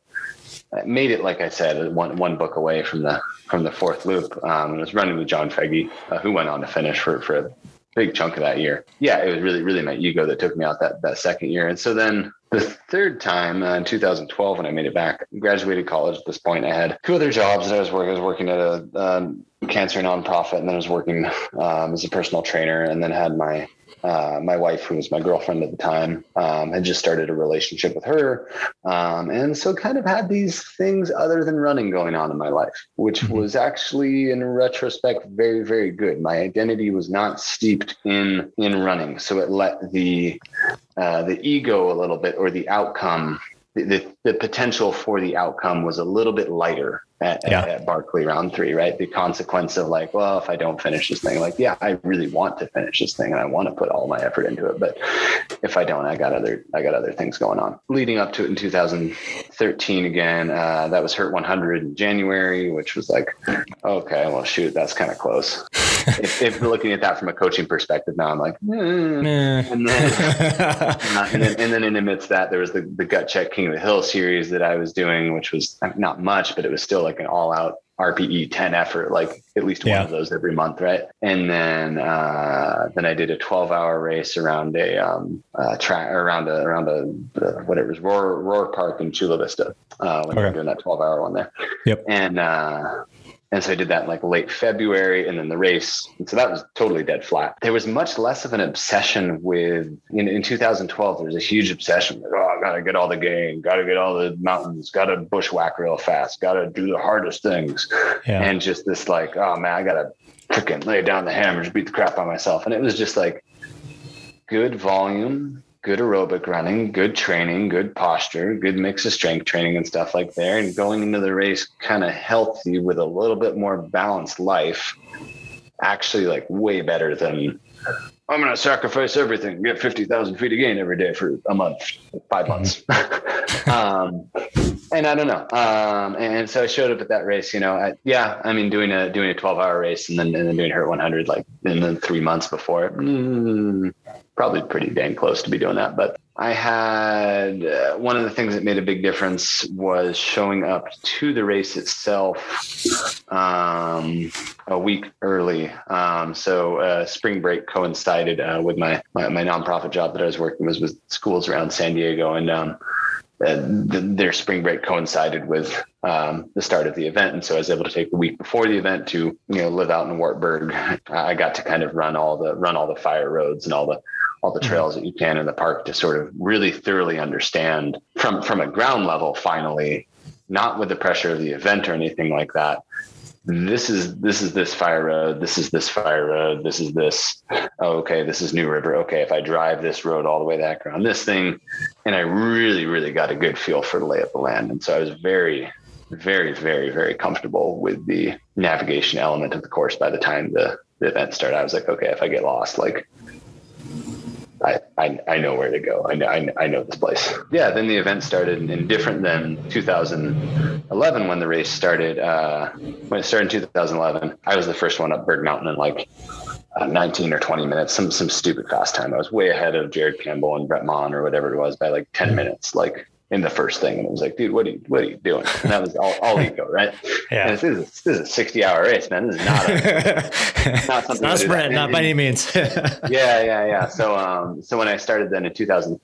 made it, like I said, one, one book away from the, from the fourth loop. Um, and I was running with John Feggy, uh, who went on to finish for, for a big chunk of that year. Yeah, it was really, really my ego that took me out that, that second year. And so then the third time uh, in two thousand twelve, when I made it back, graduated college at this point, I had two other jobs that I was working. I was working at a um, cancer nonprofit, and then I was working um, as a personal trainer, and then had my uh, my wife, who was my girlfriend at the time, um, had just started a relationship with her. Um, and so kind of had these things other than running going on in my life, which was actually in retrospect, very, very good. My identity was not steeped in, in running. So it let the, uh, the ego a little bit, or the outcome, the, the, the potential for the outcome was a little bit lighter at, yeah. at, at Barkley round three, right? The consequence of like, well, if I don't finish this thing, like, yeah, I really want to finish this thing and I want to put all my effort into it. But if I don't, I got other, I got other things going on. Leading up to it in two thousand thirteen again, uh, that was Hurt one hundred in January, which was like, okay, well, shoot, that's kind of close. if, if looking at that from a coaching perspective now, I'm like, mm. nah. and, then, and, then, and then in amidst that, there was the, the Gut Check King of the Hill series that I was doing, which was not much, but it was still like an all out R P E ten effort, like at least one yeah. of those every month. Right. And then, uh, then I did a twelve hour race around a, um, uh, track around a, around a, uh, whatever it was, Roar, Roar Park in Chula Vista, uh, when okay. we were doing that twelve hour one there. Yep. And, uh, and so I did that in like late February, and then the race. And so that was totally dead flat. There was much less of an obsession with, in, in two thousand twelve, there was a huge obsession with, oh, I got to get all the gain, got to get all the mountains, got to bushwhack real fast, got to do the hardest things. Yeah. And just this like, oh man, I got to freaking lay down the hammers, beat the crap on myself. And it was just like good volume, good aerobic running, good training, good posture, good mix of strength training and stuff like there. And going into the race kind of healthy with a little bit more balanced life, actually like way better than I'm going to sacrifice everything, get fifty thousand feet of gain every day for a month, five months. um, and I don't know. Um, and so I showed up at that race, you know, I, yeah, I mean, doing a, doing a twelve hour race and then, and then doing Hurt one hundred, like in the three months before it. Mm, probably pretty dang close to be doing that. But I had uh, one of the things that made a big difference was showing up to the race itself um, a week early. Um, so uh, spring break coincided uh, with my, my, my nonprofit job that I was working with, with schools around San Diego. And um, uh, the, their spring break coincided with um, the start of the event. And so I was able to take the week before the event to, you know, live out in Wartburg. I got to kind of run all the, run all the fire roads and all the, all the trails that you can in the park to sort of really thoroughly understand from, from a ground level, finally, not with the pressure of the event or anything like that. This is, this is this fire road. This is this fire road. This is this. Oh, okay. This is New River. Okay. If I drive this road all the way back around this thing, and I really, really got a good feel for the lay of the land. And so I was very, very, very, very comfortable with the navigation element of the course. By the time the, the event started, I was like, okay, if I get lost, like, I, I, I know where to go. I know, I, I know this place. Yeah. Then the event started, and different than two thousand eleven when the race started, uh, when it started in two thousand eleven, I was the first one up Bird Mountain in like uh, nineteen or twenty minutes, some, some stupid fast time. I was way ahead of Jared Campbell and Brett Mon or whatever it was by like ten minutes, like in the first thing. And it was like, dude, what are you, what are you doing? And that was all, all ego, right? Yeah. This is, this is a sixty hour race, man. This is not a, not something. Not sprint, not by any means. yeah, yeah, yeah. So, um, so when I started then in two thousand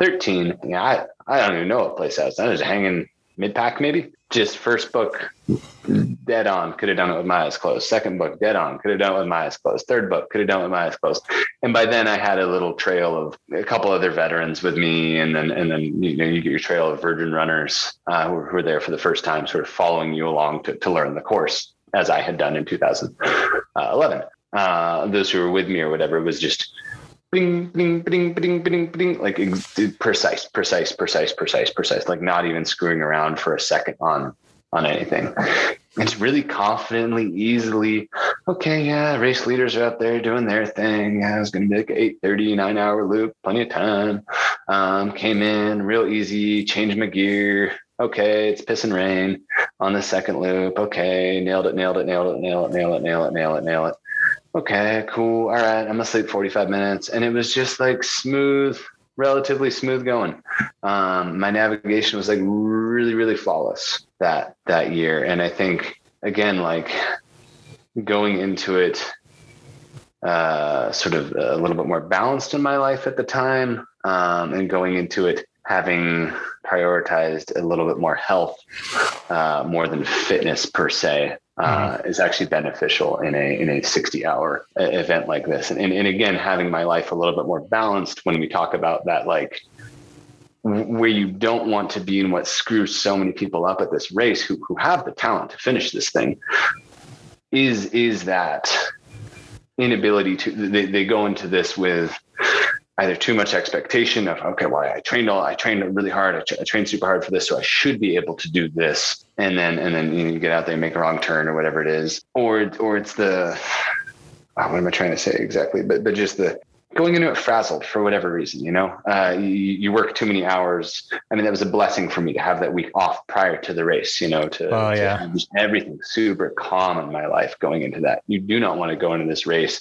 thirteen, yeah, I, I don't even know what place I was. I was hanging mid pack, maybe. Just first book, dead on. Could have done it with my eyes closed. Second book, dead on. Could have done it with my eyes closed. Third book, could have done it with my eyes closed. And by then, I had a little trail of a couple other veterans with me, and then and then you know you get your trail of virgin runners uh, who, who were there for the first time, sort of following you along to, to learn the course, as I had done in two thousand eleven. Uh, those who were with me or whatever, it was just bing, bing, bing, bing, bing, bing, like precise, precise, precise, precise, precise, like not even screwing around for a second on, on anything. It's really confidently, easily. Okay. Yeah. Race leaders are out there doing their thing. Yeah, I was going to be like an eight thirty, nine hour loop, plenty of time. Um, came in real easy, changed my gear. Okay. It's piss and rain on the second loop. Okay. Nailed it, nailed it, nailed it, nailed it, nailed it, nailed it, nail it, nail it. Okay, cool. All right. I'm gonna sleep forty-five minutes. And it was just like smooth, relatively smooth going. Um, my navigation was like really, really flawless that, that year. And I think again, like going into it, uh, sort of a little bit more balanced in my life at the time. Um, and going into it, having prioritized a little bit more health, uh, more than fitness per se. Uh, is actually beneficial in a in a sixty hour event like this. And, and and again, having my life a little bit more balanced when we talk about that, like where you don't want to be and what screws so many people up at this race who who have the talent to finish this thing is is that inability to, they, they go into this with either too much expectation of, okay, well, I trained all, I trained really hard. I, tra- I trained super hard for this. So I should be able to do this. And then, and then you know, you get out there and make a wrong turn or whatever it is, or, or it's the, oh, what am I trying to say exactly? But, but just the, going into it frazzled for whatever reason, you know, uh, you, you work too many hours. I mean, that was a blessing for me to have that week off prior to the race, you know, to, oh, yeah. to have everything super calm in my life going into that. You do not want to go into this race,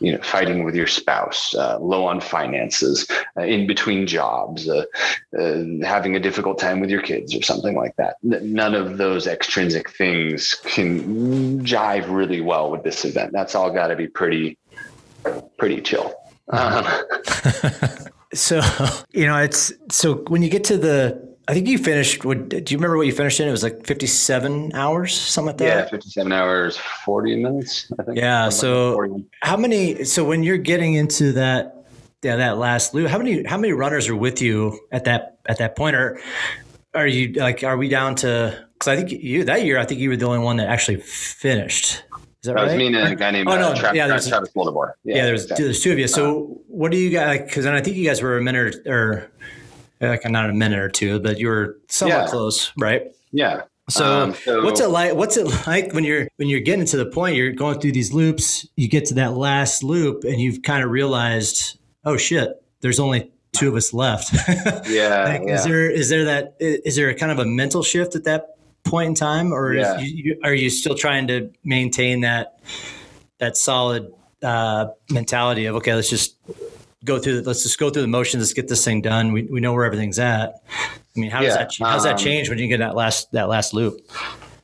you know, fighting with your spouse, uh, low on finances, uh, in between jobs, uh, uh, having a difficult time with your kids or something like that. None of those extrinsic things can jive really well with this event. That's all got to be pretty, pretty chill. Um. So, you know, it's, so when you get to the, I think you finished, what, do you remember what you finished in? It was like fifty-seven hours, something like that. Yeah, fifty-seven hours, forty minutes, I think. Yeah. So how many, so when you're getting into that, yeah, that last loop, how many, how many runners are with you at that, at that point? Or are you like, are we down to, cause I think you, that year, I think you were the only one that actually finished. Is that, that right? was me and a guy named oh, no. uh, Travis, yeah, there's, Travis Moldavor. Yeah, yeah there's, exactly. there's two of you. So what do you guys, because like, then I think you guys were a minute or, or like not a minute or two, but you were somewhat yeah. close, right? Yeah. So, um, so what's it like? What's it like when you're when you're getting to the point you're going through these loops? You get to that last loop and you've kind of realized, oh shit, there's only two of us left. yeah, like, yeah. Is there is there that is there a kind of a mental shift at that point in time, or yeah. is you, are you still trying to maintain that that solid uh mentality of, okay, let's just go through the, let's just go through the motions, let's get this thing done, we we know where everything's at? I mean, how yeah. does that how's that change when you get that last that last loop?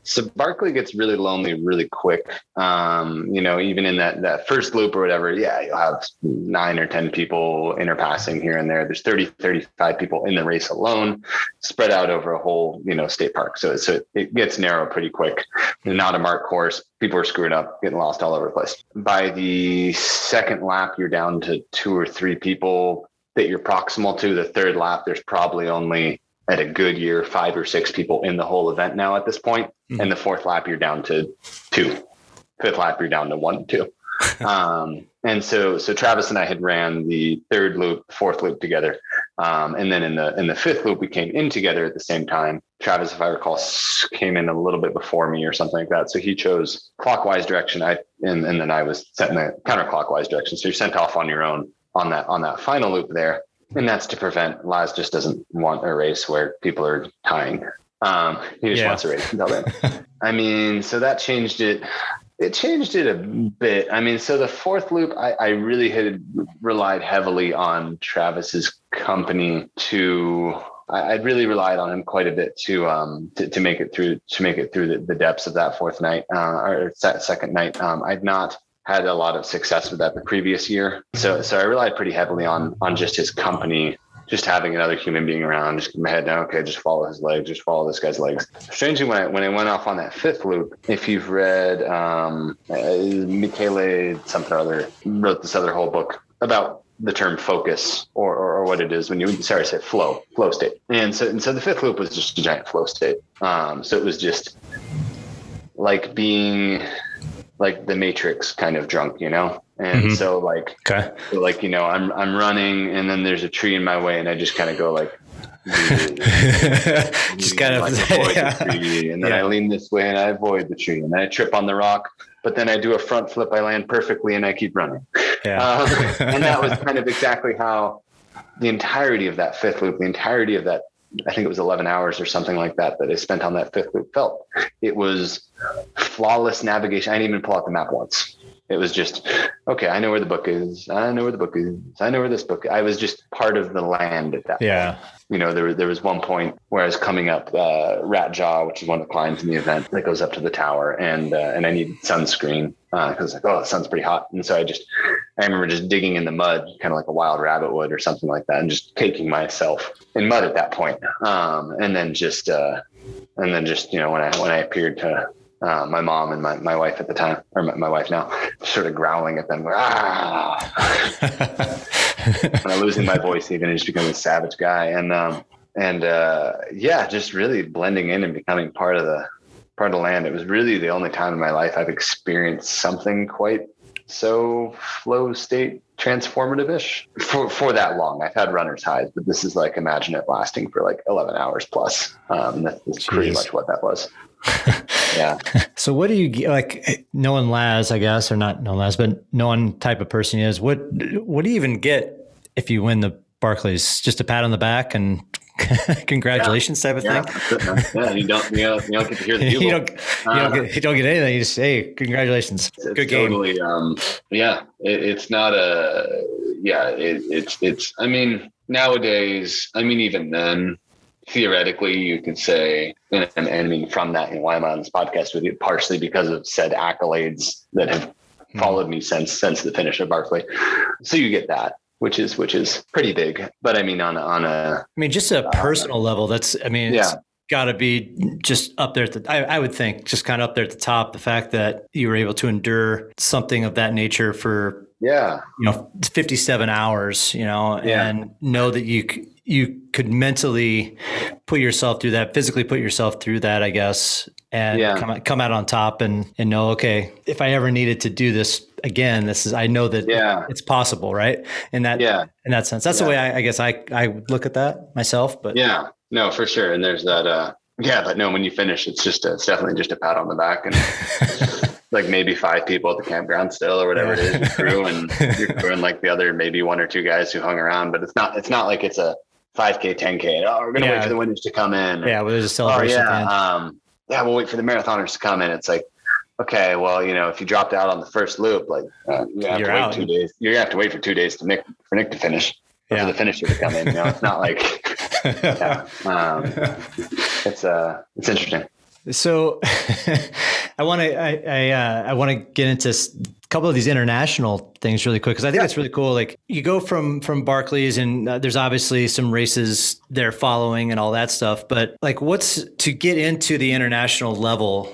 So Barkley gets really lonely really quick. Um, you know, even in that, that first loop or whatever, yeah, you'll have nine or ten people interpassing here and there. There's thirty, thirty-five people in the race alone, spread out over a whole, you know, state park. So, so it gets narrow pretty quick. Not a marked course. People are screwing up, getting lost all over the place. By the second lap, you're down to two or three people that you're proximal to. The third lap, there's probably only, at a good year, five or six people in the whole event now at this point. Mm-hmm. And the fourth lap, you're down to two. Fifth lap, you're down to one, two. um, and so, so Travis and I had ran the third loop, fourth loop together. Um, and then in the, in the fifth loop, we came in together at the same time. Travis, if I recall, came in a little bit before me or something like that. So he chose clockwise direction. I, and, and then I was set in the counterclockwise direction. So you're sent off on your own on that, on that final loop there. And that's to prevent, Laz just doesn't want a race where people are tying. Um, he just yeah. wants a race until then. I mean, so that changed it. It changed it a bit. I mean, so the fourth loop, I, I really had relied heavily on Travis's company to, I, I really relied on him quite a bit to, um, to, to make it through, to make it through the, the depths of that fourth night, uh, or that second night. Um, I'd not had a lot of success with that the previous year. So, so I relied pretty heavily on, on just his company, just having another human being around, just my head down. Okay. Just follow his legs, just follow this guy's legs. Strangely, when I, when I went off on that fifth loop, if you've read, um, uh, Michele something or other wrote this other whole book about the term focus, or, or, or what it is when you, sorry, say flow, flow state. And so, and so the fifth loop was just a giant flow state. Um, so it was just like being, like the Matrix kind of drunk, you know? And mm-hmm. so like, okay. so like, you know, I'm, I'm running and then there's a tree in my way and I just kind of go like, just kind of avoid the tree. And then yeah. I lean this way and I avoid the tree and I trip on the rock, but then I do a front flip. I land perfectly and I keep running. Yeah. Um, and that was kind of exactly how the entirety of that fifth loop, the entirety of that, I think it was eleven hours or something like that, that I spent on that fifth loop felt. It was flawless navigation. I didn't even pull out the map once. It was just, okay, I know where the book is. I know where the book is. I know where this book is. I was just part of the land at that yeah. point. You know, there, there was one point where I was coming up uh, Rat Jaw, which is one of the climbs in the event that goes up to the tower. And uh, and I needed sunscreen because uh, like, oh, the sun's pretty hot. And so I just, I remember just digging in the mud, kind of like a wild rabbit would or something like that, and just caking myself in mud at that point. Um, and then just, uh, and then just, you know, when I when I appeared to, Uh, my mom and my, my wife at the time, or my, my wife now, sort of growling at them. Ah! And I'm losing my voice even and just becoming a savage guy. And, um, and, uh, yeah, just really blending in and becoming part of the, part of the land. It was really the only time in my life I've experienced something quite so flow state transformative-ish for, for that long. I've had runner's highs, but this is like, imagine it lasting for like eleven hours plus. Um, that's, that's pretty much what that was. Yeah. So what do you, like, knowing Laz, I guess, or not knowing Laz, but knowing type of person he is, what, what do you even get if you win the Barclays? Just a pat on the back and congratulations yeah. type of yeah. thing? Yeah, you don't, you don't, you don't get to hear the people. You don't, you, uh, don't get, you don't get anything. You just say, hey, congratulations. It's, Good it's game. Totally, um, yeah, it, it's not a, yeah, it, it's, it's, I mean, nowadays, I mean, even then, theoretically, you could say, and I'm ending from that and why I'm on this podcast with you, partially because of said accolades that have followed me since since the finish of Barkley. So you get that, which is which is pretty big. But I mean, on on a, I mean, just a uh, personal level, that's, I mean, yeah. it's got to be just up there at the, I, I would think, just kind of up there at the top. The fact that you were able to endure something of that nature for yeah, you know, fifty-seven hours, you know, yeah. and know that you. you could mentally put yourself through that, physically put yourself through that, I guess, and yeah. come, come out on top and, and know, okay, if I ever needed to do this again, this is, I know that yeah. it's possible. Right. And that, yeah. in that sense, that's yeah. the way I, I guess I, I would look at that myself, but yeah, no, for sure. And there's that, uh, yeah, but no, when you finish, it's just, a, it's definitely just a pat on the back and like maybe five people at the campground still or whatever it is, your crew and your crew and like the other, maybe one or two guys who hung around, but it's not, it's not like it's a, five K, ten K. Oh, we're gonna yeah. wait for the winners to come in. Yeah, well, there's a celebration. Oh, yeah, um, yeah, we'll wait for the marathoners to come in. It's like, okay, well, you know, if you dropped out on the first loop, like uh, you have You're to wait out. two days. You're gonna have to wait for two days to Nick for Nick to finish, yeah. or for the finisher to come in. You know, it's not like, yeah. um, it's uh, it's interesting. So, I want to I I, uh, I want to get into a couple of these international things really quick because I think yeah. it's really cool. Like you go from from Barclays and uh, there's obviously some races they're following and all that stuff. But like, what's to get into the international level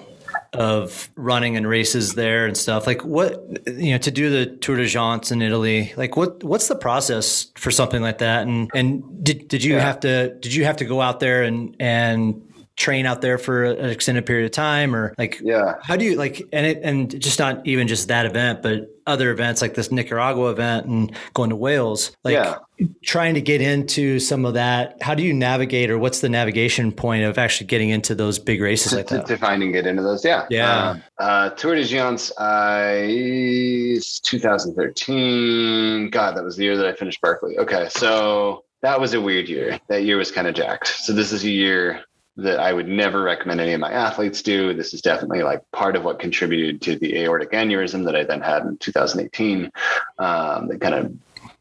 of running and races there and stuff? Like, what you know to do the Tor des Géants in Italy? Like, what what's the process for something like that? And and did did you yeah. have to did you have to go out there and and train out there for an extended period of time or like, yeah. how do you like, and it, and just not even just that event, but other events like this Nicaragua event and going to Wales, like yeah. trying to get into some of that. How do you navigate or what's the navigation point of actually getting into those big races to, like that? To find and get into those. Yeah. Yeah. Uh, uh Tor des Géants, I twenty thirteen. God, that was the year that I finished Barkley. Okay. So that was a weird year. That year was kind of jacked. So this is a year that I would never recommend any of my athletes do. This is definitely like part of what contributed to the aortic aneurysm that I then had in two thousand eighteen um, that kind of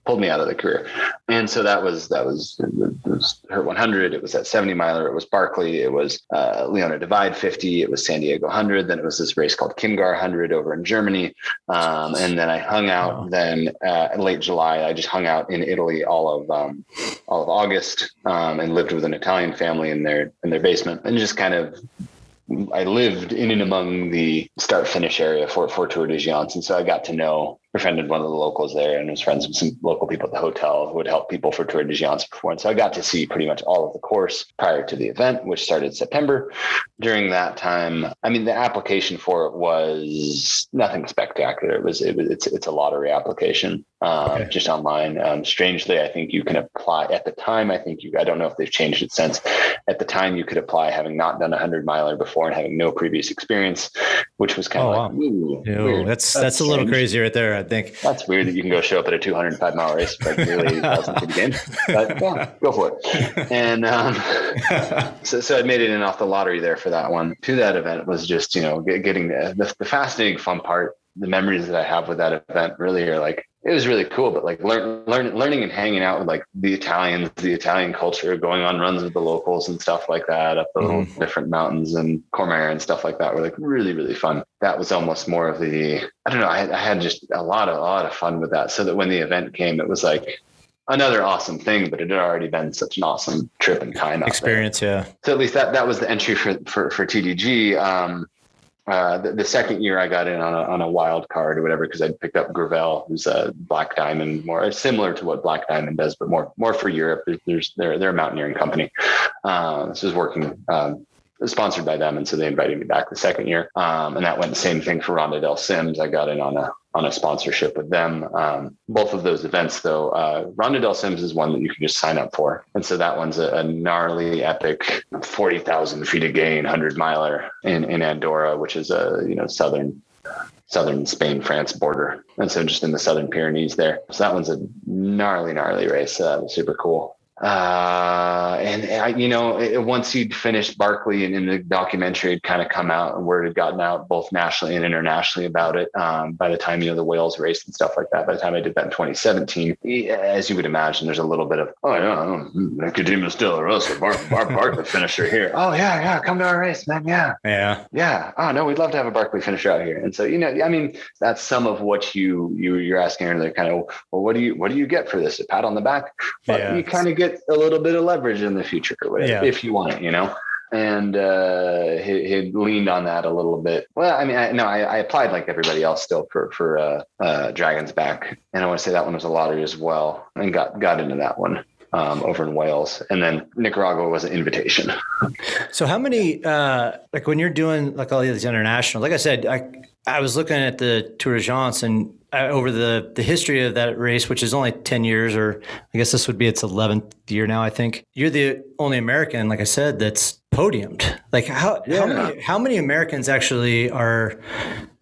pulled me out of the career. And so that was, that was, it was Hurt one hundred. It was that seventy miler. It was Barkley. It was uh, Leona Divide fifty. It was San Diego one hundred. Then it was this race called Kingar one hundred over in Germany. Um, and then I hung out wow. then uh, late July. I just hung out in Italy all of, um, all of August um, and lived with an Italian family in their, in their basement and just kind of, I lived in and among the start finish area for, for Tor des Géants. And so I got to know, befriended one of the locals there and was friends with some local people at the hotel who would help people for Tor des Géants before. And so I got to see pretty much all of the course prior to the event, which started September. During that time, I mean, the application for it was nothing spectacular. It was, it was it's, it's a lottery application, um, okay. just online. Um, strangely, I think you can apply at the time. I think you, I don't know if they've changed it since. At the time you could apply having not done a hundred miler before and having no previous experience, which was kind of oh, like, wow. Ooh, Ew, that's, that's, that's a little crazy right there. I think that's weird that you can go show up at a two hundred five mile race, like really doesn't fit again. But yeah, go for it. And um, so, so I made it in off the lottery there for that one. To that event was just, you know, getting the, the, the fascinating fun part. The memories that I have with that event really are like, it was really cool, but like learn, learn, learning and hanging out with like the Italians, the Italian culture, going on runs with the locals and stuff like that up the mm. little different mountains and Cormorant and stuff like that were like really, really fun. That was almost more of the, I don't know, I had, I had just a lot of, a lot of fun with that. So that when the event came, it was like another awesome thing, but it had already been such an awesome trip and time experience. Yeah. So at least that, that was the entry for, for, for T D G. Um, Uh, the, the second year I got in on a, on a wild card or whatever, because I'd picked up Gravel, who's a Black Diamond, more similar to what Black Diamond does, but more more for Europe. There's, there's they're they're a mountaineering company. Uh, this was working um, sponsored by them, and so they invited me back the second year, um, and that went the same thing for Ronda dels Cims. I got in on a on a sponsorship with them. Um, both of those events though, uh, Ronda dels Cims is one that you can just sign up for. And so that one's a, a gnarly, epic forty thousand feet of gain, hundred miler in, in Andorra, which is a, you know, Southern, Southern Spain, France border. And so just in the Southern Pyrenees there. So that one's a gnarly, gnarly race. Uh, that was super cool. Uh, and I, you know, it, once you'd finished Barkley and in the documentary had kind of come out and word had gotten out both nationally and internationally about it. Um, by the time, you know, the Wales race and stuff like that, by the time I did that in twenty seventeen, as you would imagine, there's a little bit of, oh yeah, Nickademus De La Rosa, Barkley Bar- Bar- finisher here. Oh yeah. Yeah. Come to our race, man. Yeah. Yeah. Yeah. Oh no, we'd love to have a Barkley finisher out here. And so, you know, I mean, that's some of what you, you you're asking earlier, kind of, well, what do you, what do you get for this? A pat on the back? Well, yeah. You kind of get a little bit of leverage in the future if, yeah. if you want it, you know, and uh, he, he leaned on that a little bit. Well, I mean, I, no, I, I applied like everybody else still for, for uh, uh, Dragon's Back. And I want to say that one was a lottery as well and got, got into that one um, over in Wales. And then Nicaragua was an invitation. So how many, uh, like when you're doing like all these international, like I said, I, I was looking at the Tor des Géants and I, over the, the history of that race, which is only ten years, or I guess this would be its eleventh year now, I think. You're the only American, like I said, that's podiumed. Like how, yeah. how many, how many Americans actually are,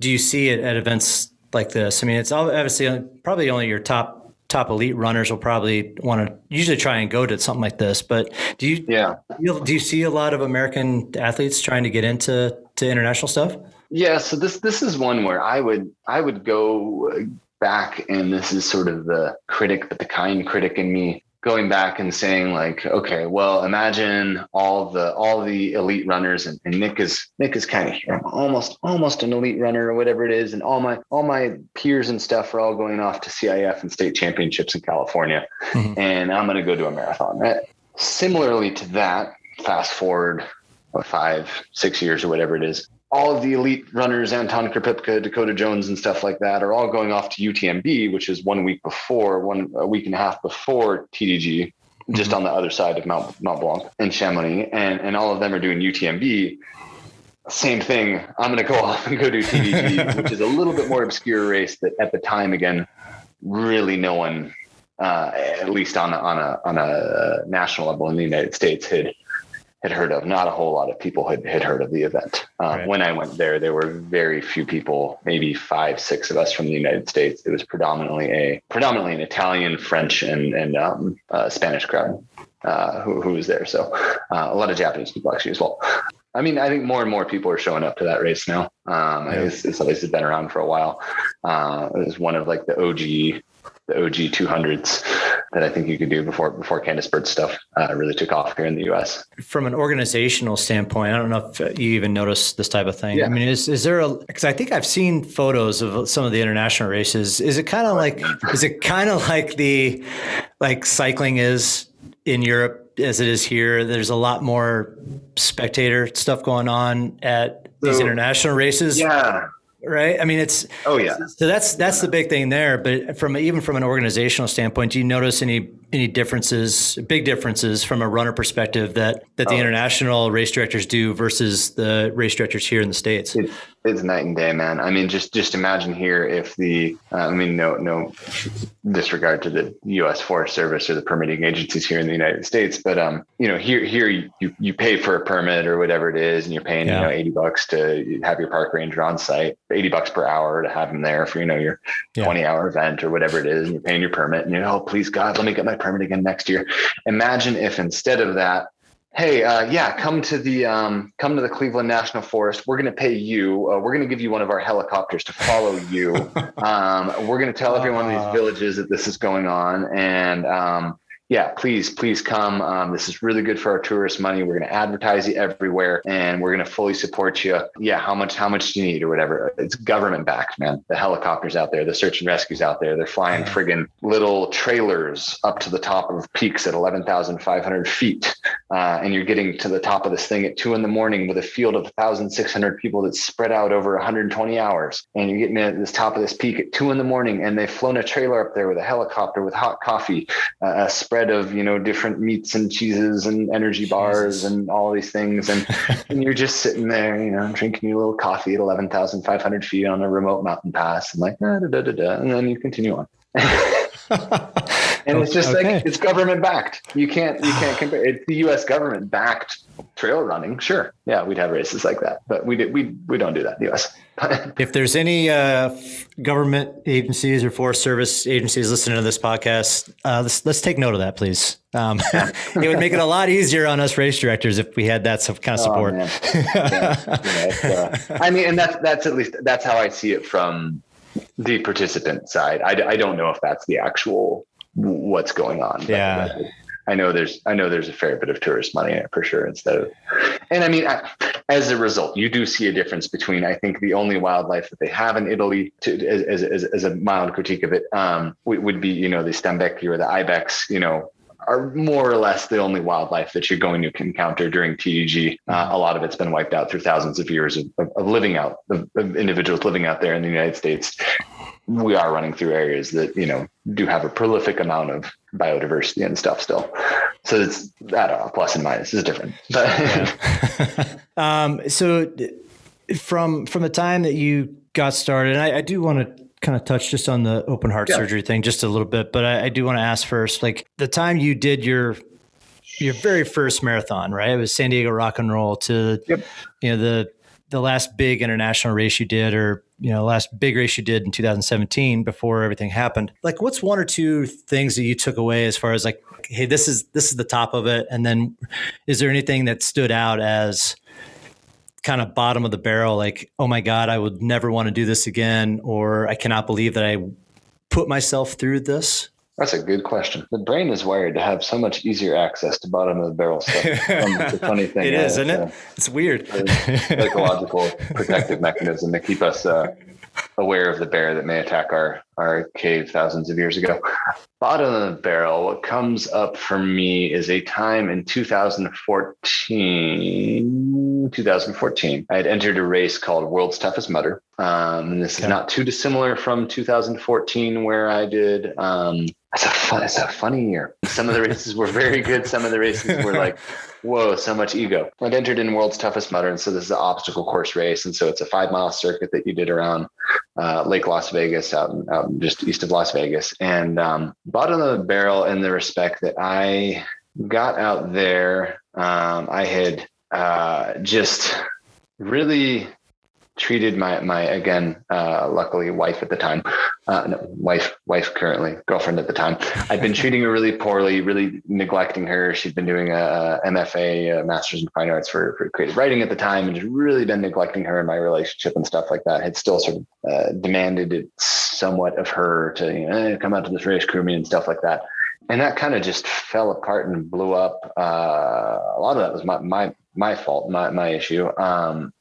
do you see it at events like this? I mean, it's obviously probably only your top, top elite runners will probably want to usually try and go to something like this, but do you, yeah. do you see a lot of American athletes trying to get into to international stuff? Yeah. So this, this is one where I would, I would go back, and this is sort of the critic, but the kind critic in me going back and saying like, okay, well, imagine all the, all the elite runners and, and Nick is, Nick is kind of here. I'm almost, almost an elite runner or whatever it is. And all my, all my peers and stuff are all going off to C I F and state championships in California. Mm-hmm. And I'm going to go do a marathon. Similarly to that, fast forward five, six years or whatever it is. All of the elite runners, Anton Kripke, Dakota Jones and stuff like that, are all going off to U T M B, which is one week before, one a week and a half before T D G, just mm-hmm. on the other side of Mount, Mount Blanc and Chamonix. And, and all of them are doing U T M B. Same thing. I'm going to go off and go do T D G, which is a little bit more obscure race that at the time, again, really no one, uh, at least on a, on a, on a national level in the United States had, had heard of. Not a whole lot of people had, had heard of the event. Um, right. When I went there, there were very few people, maybe five, six of us from the United States. It was predominantly a predominantly an Italian, French, and, and um, uh, Spanish crowd uh, who, who was there. So uh, a lot of Japanese people actually as well. I mean, I think more and more people are showing up to that race now. Um, yeah. It's, it's always been around for a while. Uh, it was one of like the O G the O G two hundreds that I think you could do before, before Candace Bird's stuff uh, really took off here in the U S From an organizational standpoint, I don't know if you even notice this type of thing. Yeah. I mean, is, is there a, cause I think I've seen photos of some of the international races. Is it kind of like, is it kind of like the, like cycling is in Europe as it is here? There's a lot more spectator stuff going on at these so, international races. Yeah. Right. I mean, it's, oh yeah. So that's, that's yeah. the big thing there. But from, even from an organizational standpoint, do you notice any, any differences, big differences from a runner perspective that, that the oh. international race directors do versus the race directors here in the States? It, it's night and day, man. I mean, just, just imagine here if the, uh, I mean, no, no disregard to the U S Forest Service or the permitting agencies here in the United States, but, um, you know, here, here you, you pay for a permit or whatever it is, and you're paying, yeah. you know, eighty bucks to have your park ranger on site. eighty bucks per hour to have them there for, you know, your yeah. twenty hour event or whatever it is, and you're paying your permit and you know, oh, please God, let me get my permit again next year. Imagine if instead of that, hey, uh, yeah, come to the, um, come to the Cleveland National Forest. We're going to pay you. Uh, we're going to give you one of our helicopters to follow you. um, we're going to tell every one of these villages that this is going on. And, um, yeah, please, please come. Um, this is really good for our tourist money. We're going to advertise you everywhere, and we're going to fully support you. Yeah, how much, how much do you need or whatever? It's government backed, man. The helicopters out there, the search and rescues out there, they're flying friggin' little trailers up to the top of peaks at eleven thousand five hundred feet Uh, and you're getting to the top of this thing at two in the morning with a field of one thousand six hundred people that's spread out over one hundred twenty hours. And you're getting at this top of this peak at two in the morning, and they've flown a trailer up there with a helicopter with hot coffee, uh, a spread of, you know, different meats and cheeses and energy bars Jesus. and all these things. And, and you're just sitting there, you know, drinking your little coffee at eleven thousand five hundred feet on a remote mountain pass, and like, da, da, da, da, and then you continue on. And it's just okay. like, it's government backed. You can't, you can't compare. It's the U S government backed trail running. Sure. Yeah. We'd have races like that, but we did, we, we don't do that in the U S If there's any uh, government agencies or Forest Service agencies listening to this podcast, uh, let's, let's take note of that, please. Um, it would make it a lot easier on us race directors if we had that kind of support. Oh, yeah. Yeah, uh, I mean, and that's, that's at least, that's how I see it from the participant side. I, I don't know if that's the actual what's going on. Yeah. But, but I know there's, I know there's a fair bit of tourist money in it for sure. Instead of, and I mean, I, as a result, you do see a difference between, I think the only wildlife that they have in Italy to, as, as, as a mild critique of it, um, would be, you know, the Stembecki or the Ibex, you know, are more or less the only wildlife that you're going to encounter during T D G. Uh, a lot of it's been wiped out through thousands of years of, of, of living out of, of individuals living out there in the United States. We are running through areas that, you know, do have a prolific amount of biodiversity and stuff still. So it's, I don't know, plus and minus is different. But yeah. um, so from, from the time that you got started, and I, I do want to kind of touch just on the open heart yeah. surgery thing just a little bit, but I, I do want to ask first, like the time you did your, your very first marathon, right? It was San Diego Rock and Roll to, yep. you know, the, the last big international race you did, or, you know, last big race you did in two thousand seventeen before everything happened. Like what's one or two things that you took away as far as like, hey, this is, this is the top of it. And then is there anything that stood out as kind of bottom of the barrel? Like, oh my God, I would never want to do this again. Or I cannot believe that I put myself through this. That's a good question. The brain is wired to have so much easier access to bottom of the barrel stuff. It's a funny thing. It is, uh, isn't it? Uh, it's weird. It's a psychological protective mechanism to keep us uh, aware of the bear that may attack our, our cave thousands of years ago. Bottom of the barrel, what comes up for me is a time in two thousand fourteen, two thousand fourteen, I had entered a race called World's Toughest Mudder. Um, and this okay. is not too dissimilar from two thousand fourteen where I did, um, it's a fun, it's a funny year. Some of the races were very good. Some of the races were like, whoa, so much ego. I'd entered in World's Toughest Mudder. And so this is an obstacle course race. And so it's a five mile circuit that you did around, uh, Lake Las Vegas out in, out in just east of Las Vegas. And, um, bottom of the barrel in the respect that I got out there. Um, I had, uh, just really treated my, my, again, uh, luckily wife at the time, uh, no, wife, wife currently girlfriend at the time. I'd been treating her really poorly, really neglecting her. She'd been doing a M F A, a master's in fine arts for, for creative writing at the time, and just really been neglecting her in my relationship and stuff like that. Had still sort of uh, demanded it somewhat of her to, you know, eh, come out to this race, crew me and stuff like that. And that kind of just fell apart and blew up. Uh, a lot of that was my, my, my fault, my, my issue. Um,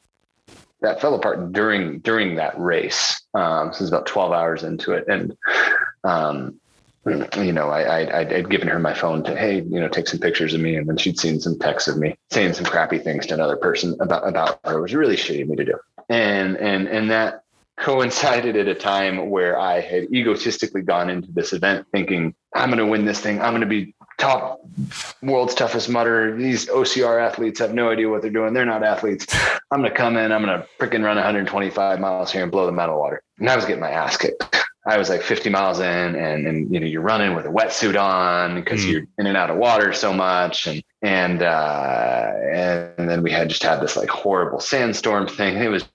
that fell apart during, during that race. Um, so it was about twelve hours into it. And, um, you know, I, I, I'd given her my phone to, hey, you know, take some pictures of me. And then she'd seen some texts of me saying some crappy things to another person about, about her. It was really shitty of me to do. And, and, and that coincided at a time where I had egotistically gone into this event thinking, I'm going to win this thing. I'm going to be top World's Toughest Mudder. These O C R athletes have no idea what they're doing. They're not athletes. I'm going to come in, I'm going to fricking run one hundred twenty-five miles here and blow them out of water. And I was getting my ass kicked. I was like fifty miles in and, and, you know, you're running with a wetsuit on because mm. you're in and out of water so much. And, and, uh, and then we had just had this like horrible sandstorm thing. It was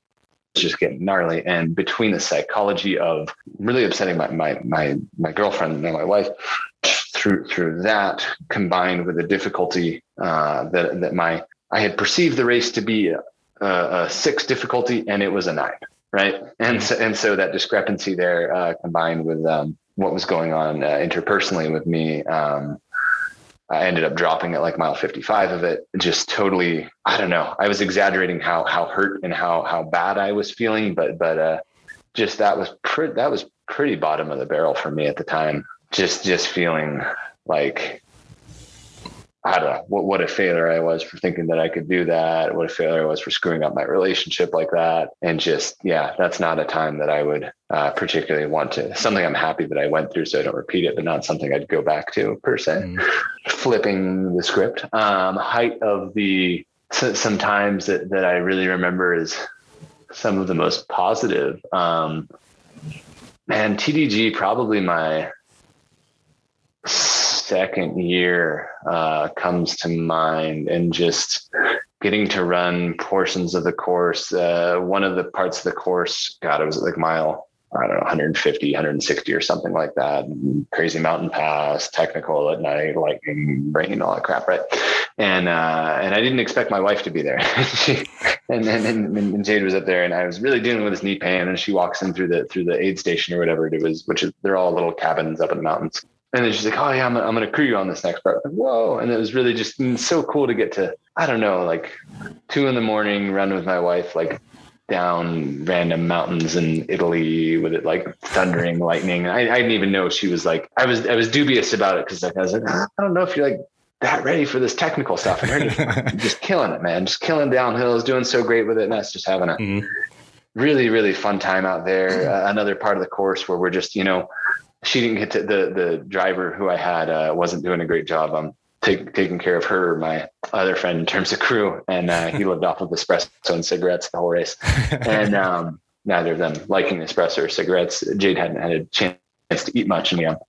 just getting gnarly. And between the psychology of really upsetting my, my, my, my girlfriend and my wife, Through, through that combined with the difficulty uh, that, that my, I had perceived the race to be a, a six difficulty and it was a nine. Right. And so, and so that discrepancy there uh, combined with um, what was going on uh, interpersonally with me, um, I ended up dropping at like mile fifty-five of it. Just totally, I don't know. I was exaggerating how, how hurt and how, how bad I was feeling, but, but uh, just, that was pretty, that was pretty bottom of the barrel for me at the time. Just, just feeling like I don't know what, what a failure I was for thinking that I could do that. What a failure I was for screwing up my relationship like that. And just, yeah, that's not a time that I would uh, particularly want to, something I'm happy that I went through so I don't repeat it, but not something I'd go back to per se. Mm. Flipping the script. Um, height of the, so, some times that, that I really remember is some of the most positive. Um, man, T D G, probably my second year uh, comes to mind, and just getting to run portions of the course. Uh, one of the parts of the course, God, it was like mile, I don't know, one fifty, one sixty or something like that. Crazy mountain pass, technical at night, lightning, rain, all that crap, right? And uh, and I didn't expect my wife to be there. she, and, and, and, and Jade was up there, and I was really dealing with this knee pain. And she walks in through the through the aid station or whatever it was, which is they're all little cabins up in the mountains. And then she's like, oh, yeah, I'm, I'm going to crew you on this next part. Like, whoa. And it was really just so cool to get to, I don't know, like two in the morning, run with my wife, like down random mountains in Italy with it, like thundering lightning. I, I didn't even know she was like, I was, I was dubious about it. Cause like, I was like, I don't know if you're like that ready for this technical stuff. And her just killing it, man, just killing downhills, doing so great with it. And that's just having a mm-hmm. really, really fun time out there. Uh, another part of the course where we're just, you know, she didn't get to the, the driver who I had, uh, wasn't doing a great job on take, taking care of her, my other friend in terms of crew. And, uh, he lived off of espresso and cigarettes the whole race. And, um, neither of them liking espresso or cigarettes. Jade hadn't had a chance to eat much. And, you know,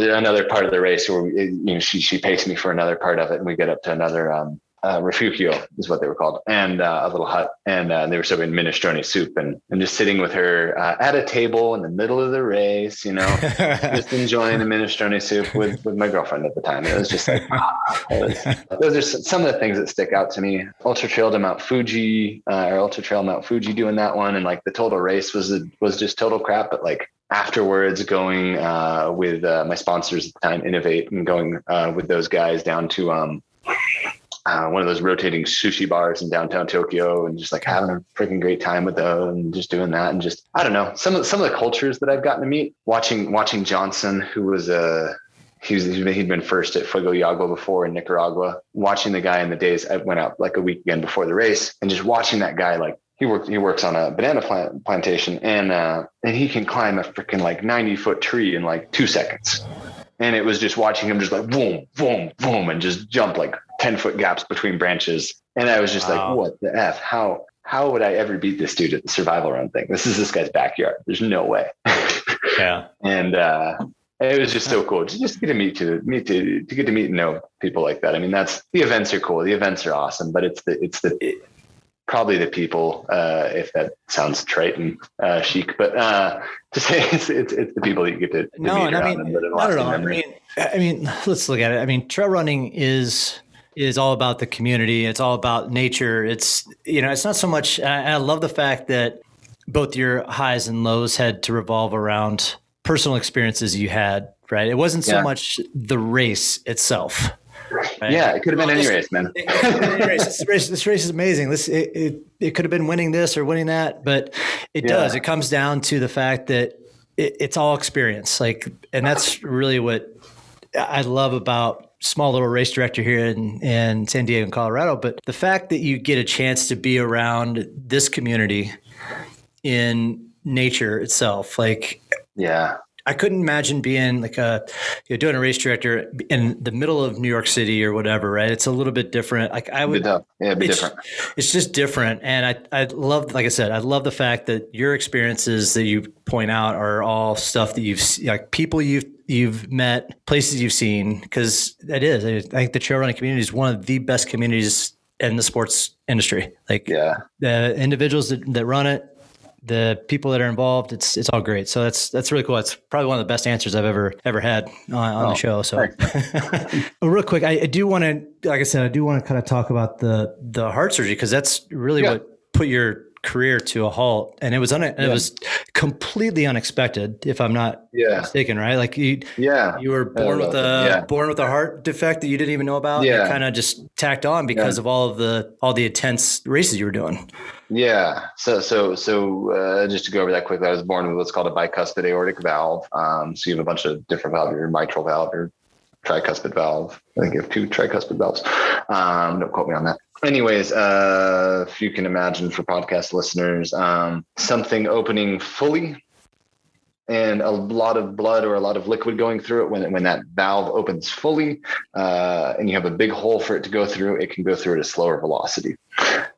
another part of the race where, we, you know, she, she paced me for another part of it, and we get up to another, um, uh, refugio is what they were called. And, uh, a little hut. And, uh, they were serving minestrone soup, and, and just sitting with her, uh, at a table in the middle of the race, you know, just enjoying the minestrone soup with, with my girlfriend at the time. It was just like, ah, was, those are some of the things that stick out to me. Ultra Trail to Mount Fuji, uh, or Ultra Trail Mount Fuji, doing that one. And like the total race was, a, was just total crap, but like, afterwards going, uh, with, uh, my sponsors at the time, Innovate, and going, uh, with those guys down to, um, Uh, one of those rotating sushi bars in downtown Tokyo, and just like having a freaking great time with them, and just doing that. And just, I don't know, some of some of the cultures that I've gotten to meet, watching, watching Johnson, who was a, he was, he'd been first at Fuego y Agua before in Nicaragua, watching the guy in the days. I went out like a weekend before the race, and just watching that guy, like he worked, he works on a banana plant, plantation and, uh, and he can climb a freaking like ninety foot tree in like two seconds. And it was just watching him just like boom, boom, boom, and just jump like ten foot gaps between branches. And I was just wow. like, what the F? How, how would I ever beat this dude at the survival run thing? This is this guy's backyard. There's no way. Yeah. And, uh, it was just so cool to just get to meet to meet to, to get to meet and know people like that. I mean, that's the events are cool. The events are awesome, but it's the, it's the, it, probably the people, uh, if that sounds trite and uh, chic, but uh, to say it's, it's, it's the people that you get to, to no, meet and I mean, them, not at all. I mean, I mean, let's look at it. I mean, trail running is is all about the community. It's all about nature. It's, you know, it's not so much. I, I love the fact that both your highs and lows had to revolve around personal experiences you had, right? It wasn't so yeah. much the race itself. Right. Yeah, it could have been well, any race, man. It, it any race. This, race, this race is amazing. This it, it it could have been winning this or winning that, but it yeah. does. It comes down to the fact that it, it's all experience. Like, and that's really what I love about small little race director here in, in San Diego and Colorado. But the fact that you get a chance to be around this community in nature itself, like yeah. I couldn't imagine being like a, you know, doing a race director in the middle of New York City or whatever, right? It's a little bit different. Like I would, yeah, it'd be it's, different. It's just different. And I, I love, like I said, I love the fact that your experiences that you point out are all stuff that you've, like people you've, you've met, places you've seen, because that is, I think the trail running community is one of the best communities in the sports industry. Like yeah. the individuals that, that run it, the people that are involved, it's, it's all great. So that's, that's really cool. It's probably one of the best answers I've ever, ever had on, on oh, the show. So real quick, I, I do want to, like I said, I do want to kind of talk about the, the heart surgery, cause that's really yeah. what put your career to a halt. And it was, un- yeah. it was completely unexpected, if I'm not yeah. mistaken, right? Like you, yeah. you were born with a, yeah. born with a heart defect that you didn't even know about. Yeah. Kind of just tacked on because yeah. of all of the, all the intense races you were doing. Yeah. So, so, so, uh, just to go over that quickly, I was born with what's called a bicuspid aortic valve. Um, so you have a bunch of different valves, your mitral valve, your tricuspid valve. I think you have two tricuspid valves. Um, don't quote me on that. Anyways, uh, if you can imagine for podcast listeners, um, something opening fully and a lot of blood or a lot of liquid going through it. When it, when that valve opens fully uh, and you have a big hole for it to go through, it can go through at a slower velocity,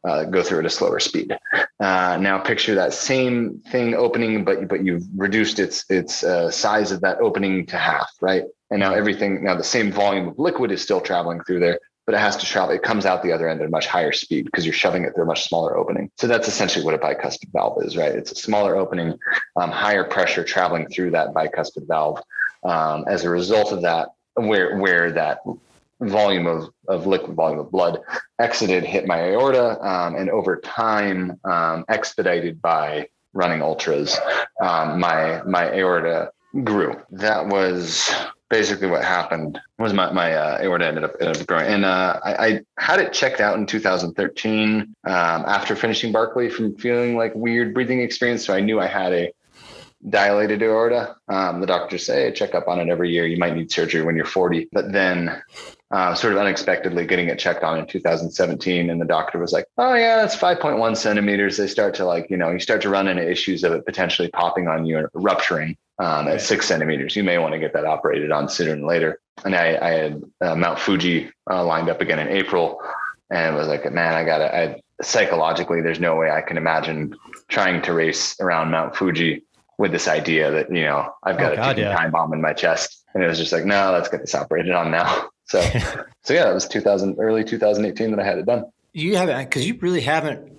uh, go through at a slower speed. Uh, now picture that same thing opening, but but you've reduced its its uh, size of that opening to half, right? And now everything, now the same volume of liquid is still traveling through there, but it has to travel. It comes out the other end at a much higher speed because you're shoving it through a much smaller opening. So that's essentially what a bicuspid valve is, right? It's a smaller opening, um, higher pressure traveling through that bicuspid valve. Um, as a result of that, where, where that volume of, of liquid volume of blood exited, hit my aorta, um, and over time, um, expedited by running ultras, um, my, my aorta grew. That was basically what happened. Was my, my uh, aorta ended up, ended up growing. And uh, I, I had it checked out in two thousand thirteen um, after finishing Barkley from feeling like weird breathing experience. So I knew I had a dilated aorta. Um, the doctors say, hey, check up on it every year. You might need surgery when you're forty. But then uh, sort of unexpectedly getting it checked on in two thousand seventeen. And the doctor was like, oh yeah, it's five point one centimeters. They start to like, you know, you start to run into issues of it potentially popping on you and rupturing. Um, at six centimeters, you may want to get that operated on sooner than later. And I, I had uh, Mount Fuji uh, lined up again in April, and was like, man, I gotta, I, psychologically, there's no way I can imagine trying to race around Mount Fuji with this idea that, you know, I've got oh, a God, ticking yeah. time bomb in my chest. And it was just like, no, let's get this operated on now. So, so yeah, it was two thousand, early two thousand eighteen that I had it done. You haven't, cause you really haven't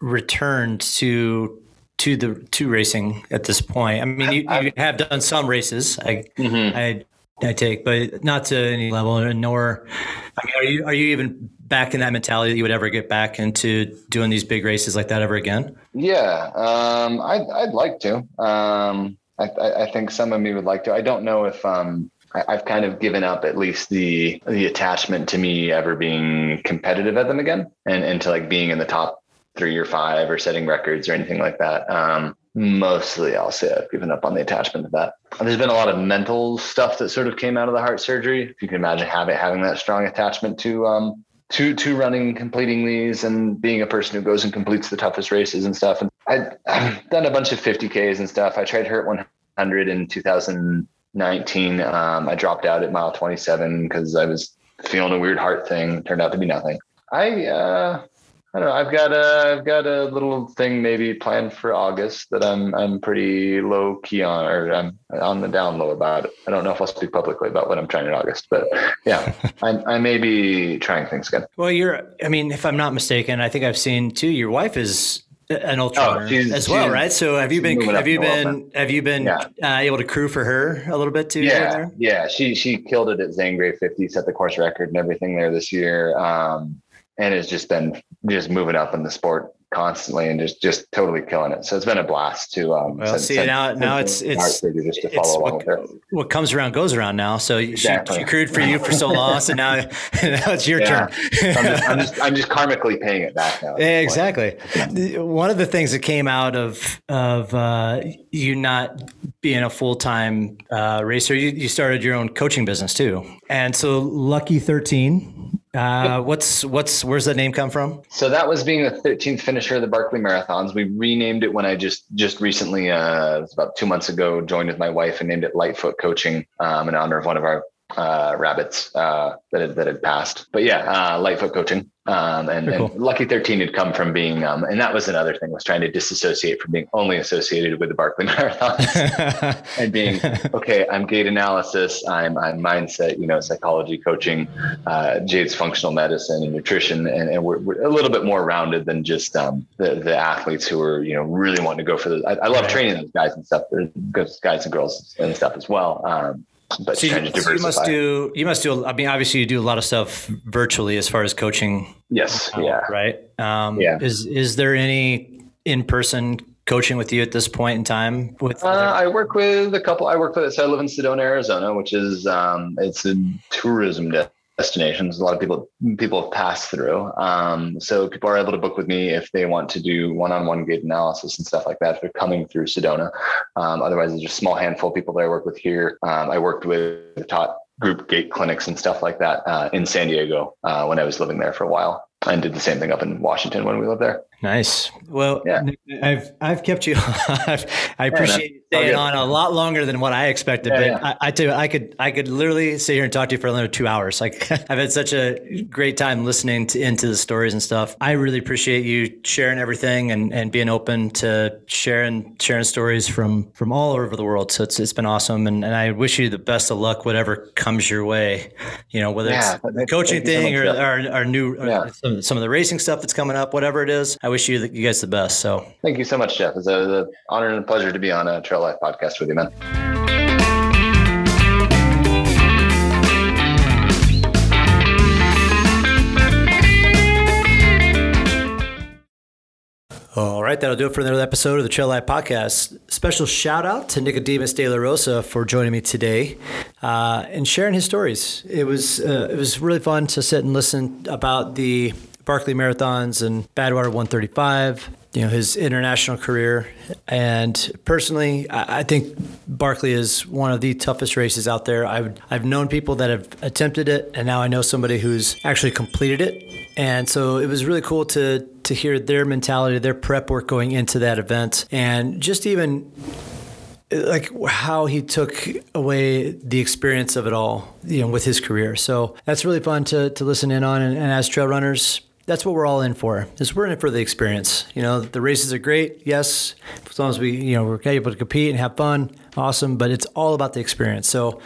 returned to to the to racing at this point. I mean, you, you have done some races, I, mm-hmm. I I take, but not to any level. Nor, I mean, are you are you even back in that mentality that you would ever get back into doing these big races like that ever again? Yeah, um, I, I'd like to. Um, I, I think some of me would like to. I don't know if um, I, I've kind of given up at least the the attachment to me ever being competitive at them again, and, and to like being in the top three or five or setting records or anything like that. Um, mostly I'll say I've given up on the attachment to that. There's been a lot of mental stuff that sort of came out of the heart surgery. If you can imagine having, having that strong attachment to, um, to, to running, completing these and being a person who goes and completes the toughest races and stuff. And I, I've done a bunch of fifty Ks and stuff. I tried Hurt one hundred in two thousand nineteen. Um, I dropped out at mile twenty-seven because I was feeling a weird heart thing. It turned out to be nothing. I, uh, I don't know. I've got a, I've got a little thing maybe planned for August that I'm, I'm pretty low key on, or I'm on the down low about it. I don't know if I'll speak publicly about what I'm trying in August, but yeah, I, I may be trying things again. Well, you're, I mean, if I'm not mistaken, I think I've seen too, your wife is an ultra oh, she's, as well, right? So have you been, have you been, have you been yeah. uh, able to crew for her a little bit too? Yeah. There? Yeah. She, she killed it at Zangray fifty, set the course record and everything there this year. Um, And it's just been just moving up in the sport constantly and just, just totally killing it. So it's been a blast to um, well, send, see send, now now it's it's, just to it's follow what, along with her. What comes around goes around now. So exactly. she, she crewed for you for so long, so now, now it's your yeah. turn. I'm, just, I'm just I'm just karmically paying it back now. Yeah, exactly. Yeah. One of the things that came out of of uh, you not being a full time uh, racer, you, you started your own coaching business too, and so Lucky thirteen. Uh, what's, what's, where's that name come from? So that was being the thirteenth finisher of the Barkley Marathons. We renamed it when I just, just recently, uh, it was about two months ago, joined with my wife and named it Lightfoot Coaching, um, in honor of one of our, uh, rabbits, uh, that had, that had passed, but yeah, uh, Lightfoot Coaching. Um, and, cool. and Lucky thirteen had come from being, um, and that was another thing, was trying to disassociate from being only associated with the Barkley Marathons and being, okay, I'm gait analysis, I'm, I'm mindset, you know, psychology coaching, uh, Jade's functional medicine and nutrition. And, and we're, we're a little bit more rounded than just, um, the, the athletes who are, you know, really wanting to go for the, I, I love right. training those guys and stuff, those guys and girls and stuff as well. Um, But so you, so you must do, you must do, I mean, obviously you do a lot of stuff virtually as far as coaching. Yes. Now, yeah. Right. Um, yeah. Is, is there any in-person coaching with you at this point in time? With uh, I work with a couple, I work with, so I live in Sedona, Arizona, which is, um, it's a tourism destination. destinations. A lot of people, people have passed through. Um, so people are able to book with me if they want to do one-on-one gait analysis and stuff like that, if they're coming through Sedona. Um, otherwise there's just a small handful of people that I work with here. Um, I worked with, taught group gait clinics and stuff like that uh, in San Diego uh, when I was living there for a while, and did the same thing up in Washington when we lived there. Nice. Well, yeah. I've, I've kept you, I've, I appreciate you yeah, staying on a lot longer than what I expected, yeah, but yeah. I, I tell you, I could, I could literally sit here and talk to you for another two hours. Like I've had such a great time listening to, into the stories and stuff. I really appreciate you sharing everything and, and being open to sharing, sharing stories from, from all over the world. So it's, it's been awesome. And, and I wish you the best of luck, whatever comes your way, you know, whether yeah, it's the coaching thing or our, our new, yeah. or some, some of the racing stuff that's coming up, whatever it is. I I wish you, you guys the best. So thank you so much, Jeff. It's an honor and a pleasure to be on a Trail Life podcast with you, man. All right, that'll do it for another episode of the Trail Life Podcast. Special shout out to Nickademus De La Rosa for joining me today uh, and sharing his stories. It was uh, it was really fun to sit and listen about the Barkley Marathons and Badwater one thirty-five, you know, his international career. And personally, I think Barkley is one of the toughest races out there. I've, I've known people that have attempted it, and now I know somebody who's actually completed it. And so it was really cool to, to hear their mentality, their prep work going into that event, and just even like how he took away the experience of it all, you know, with his career. So that's really fun to, to listen in on. And, and as trail runners, that's what we're all in for, is we're in it for the experience. You know, the races are great. Yes. As long as we, you know, we're able to compete and have fun. Awesome. But it's all about the experience. So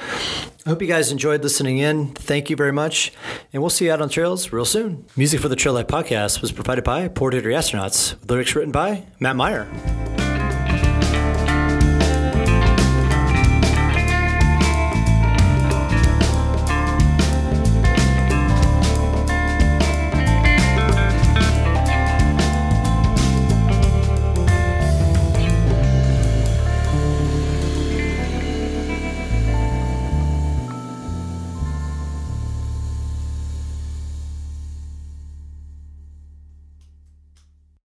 I hope you guys enjoyed listening in. Thank you very much. And we'll see you out on trails real soon. Music for the Trail Life Podcast was provided by Poor Dirty Astronauts, with lyrics written by Matt Meyer.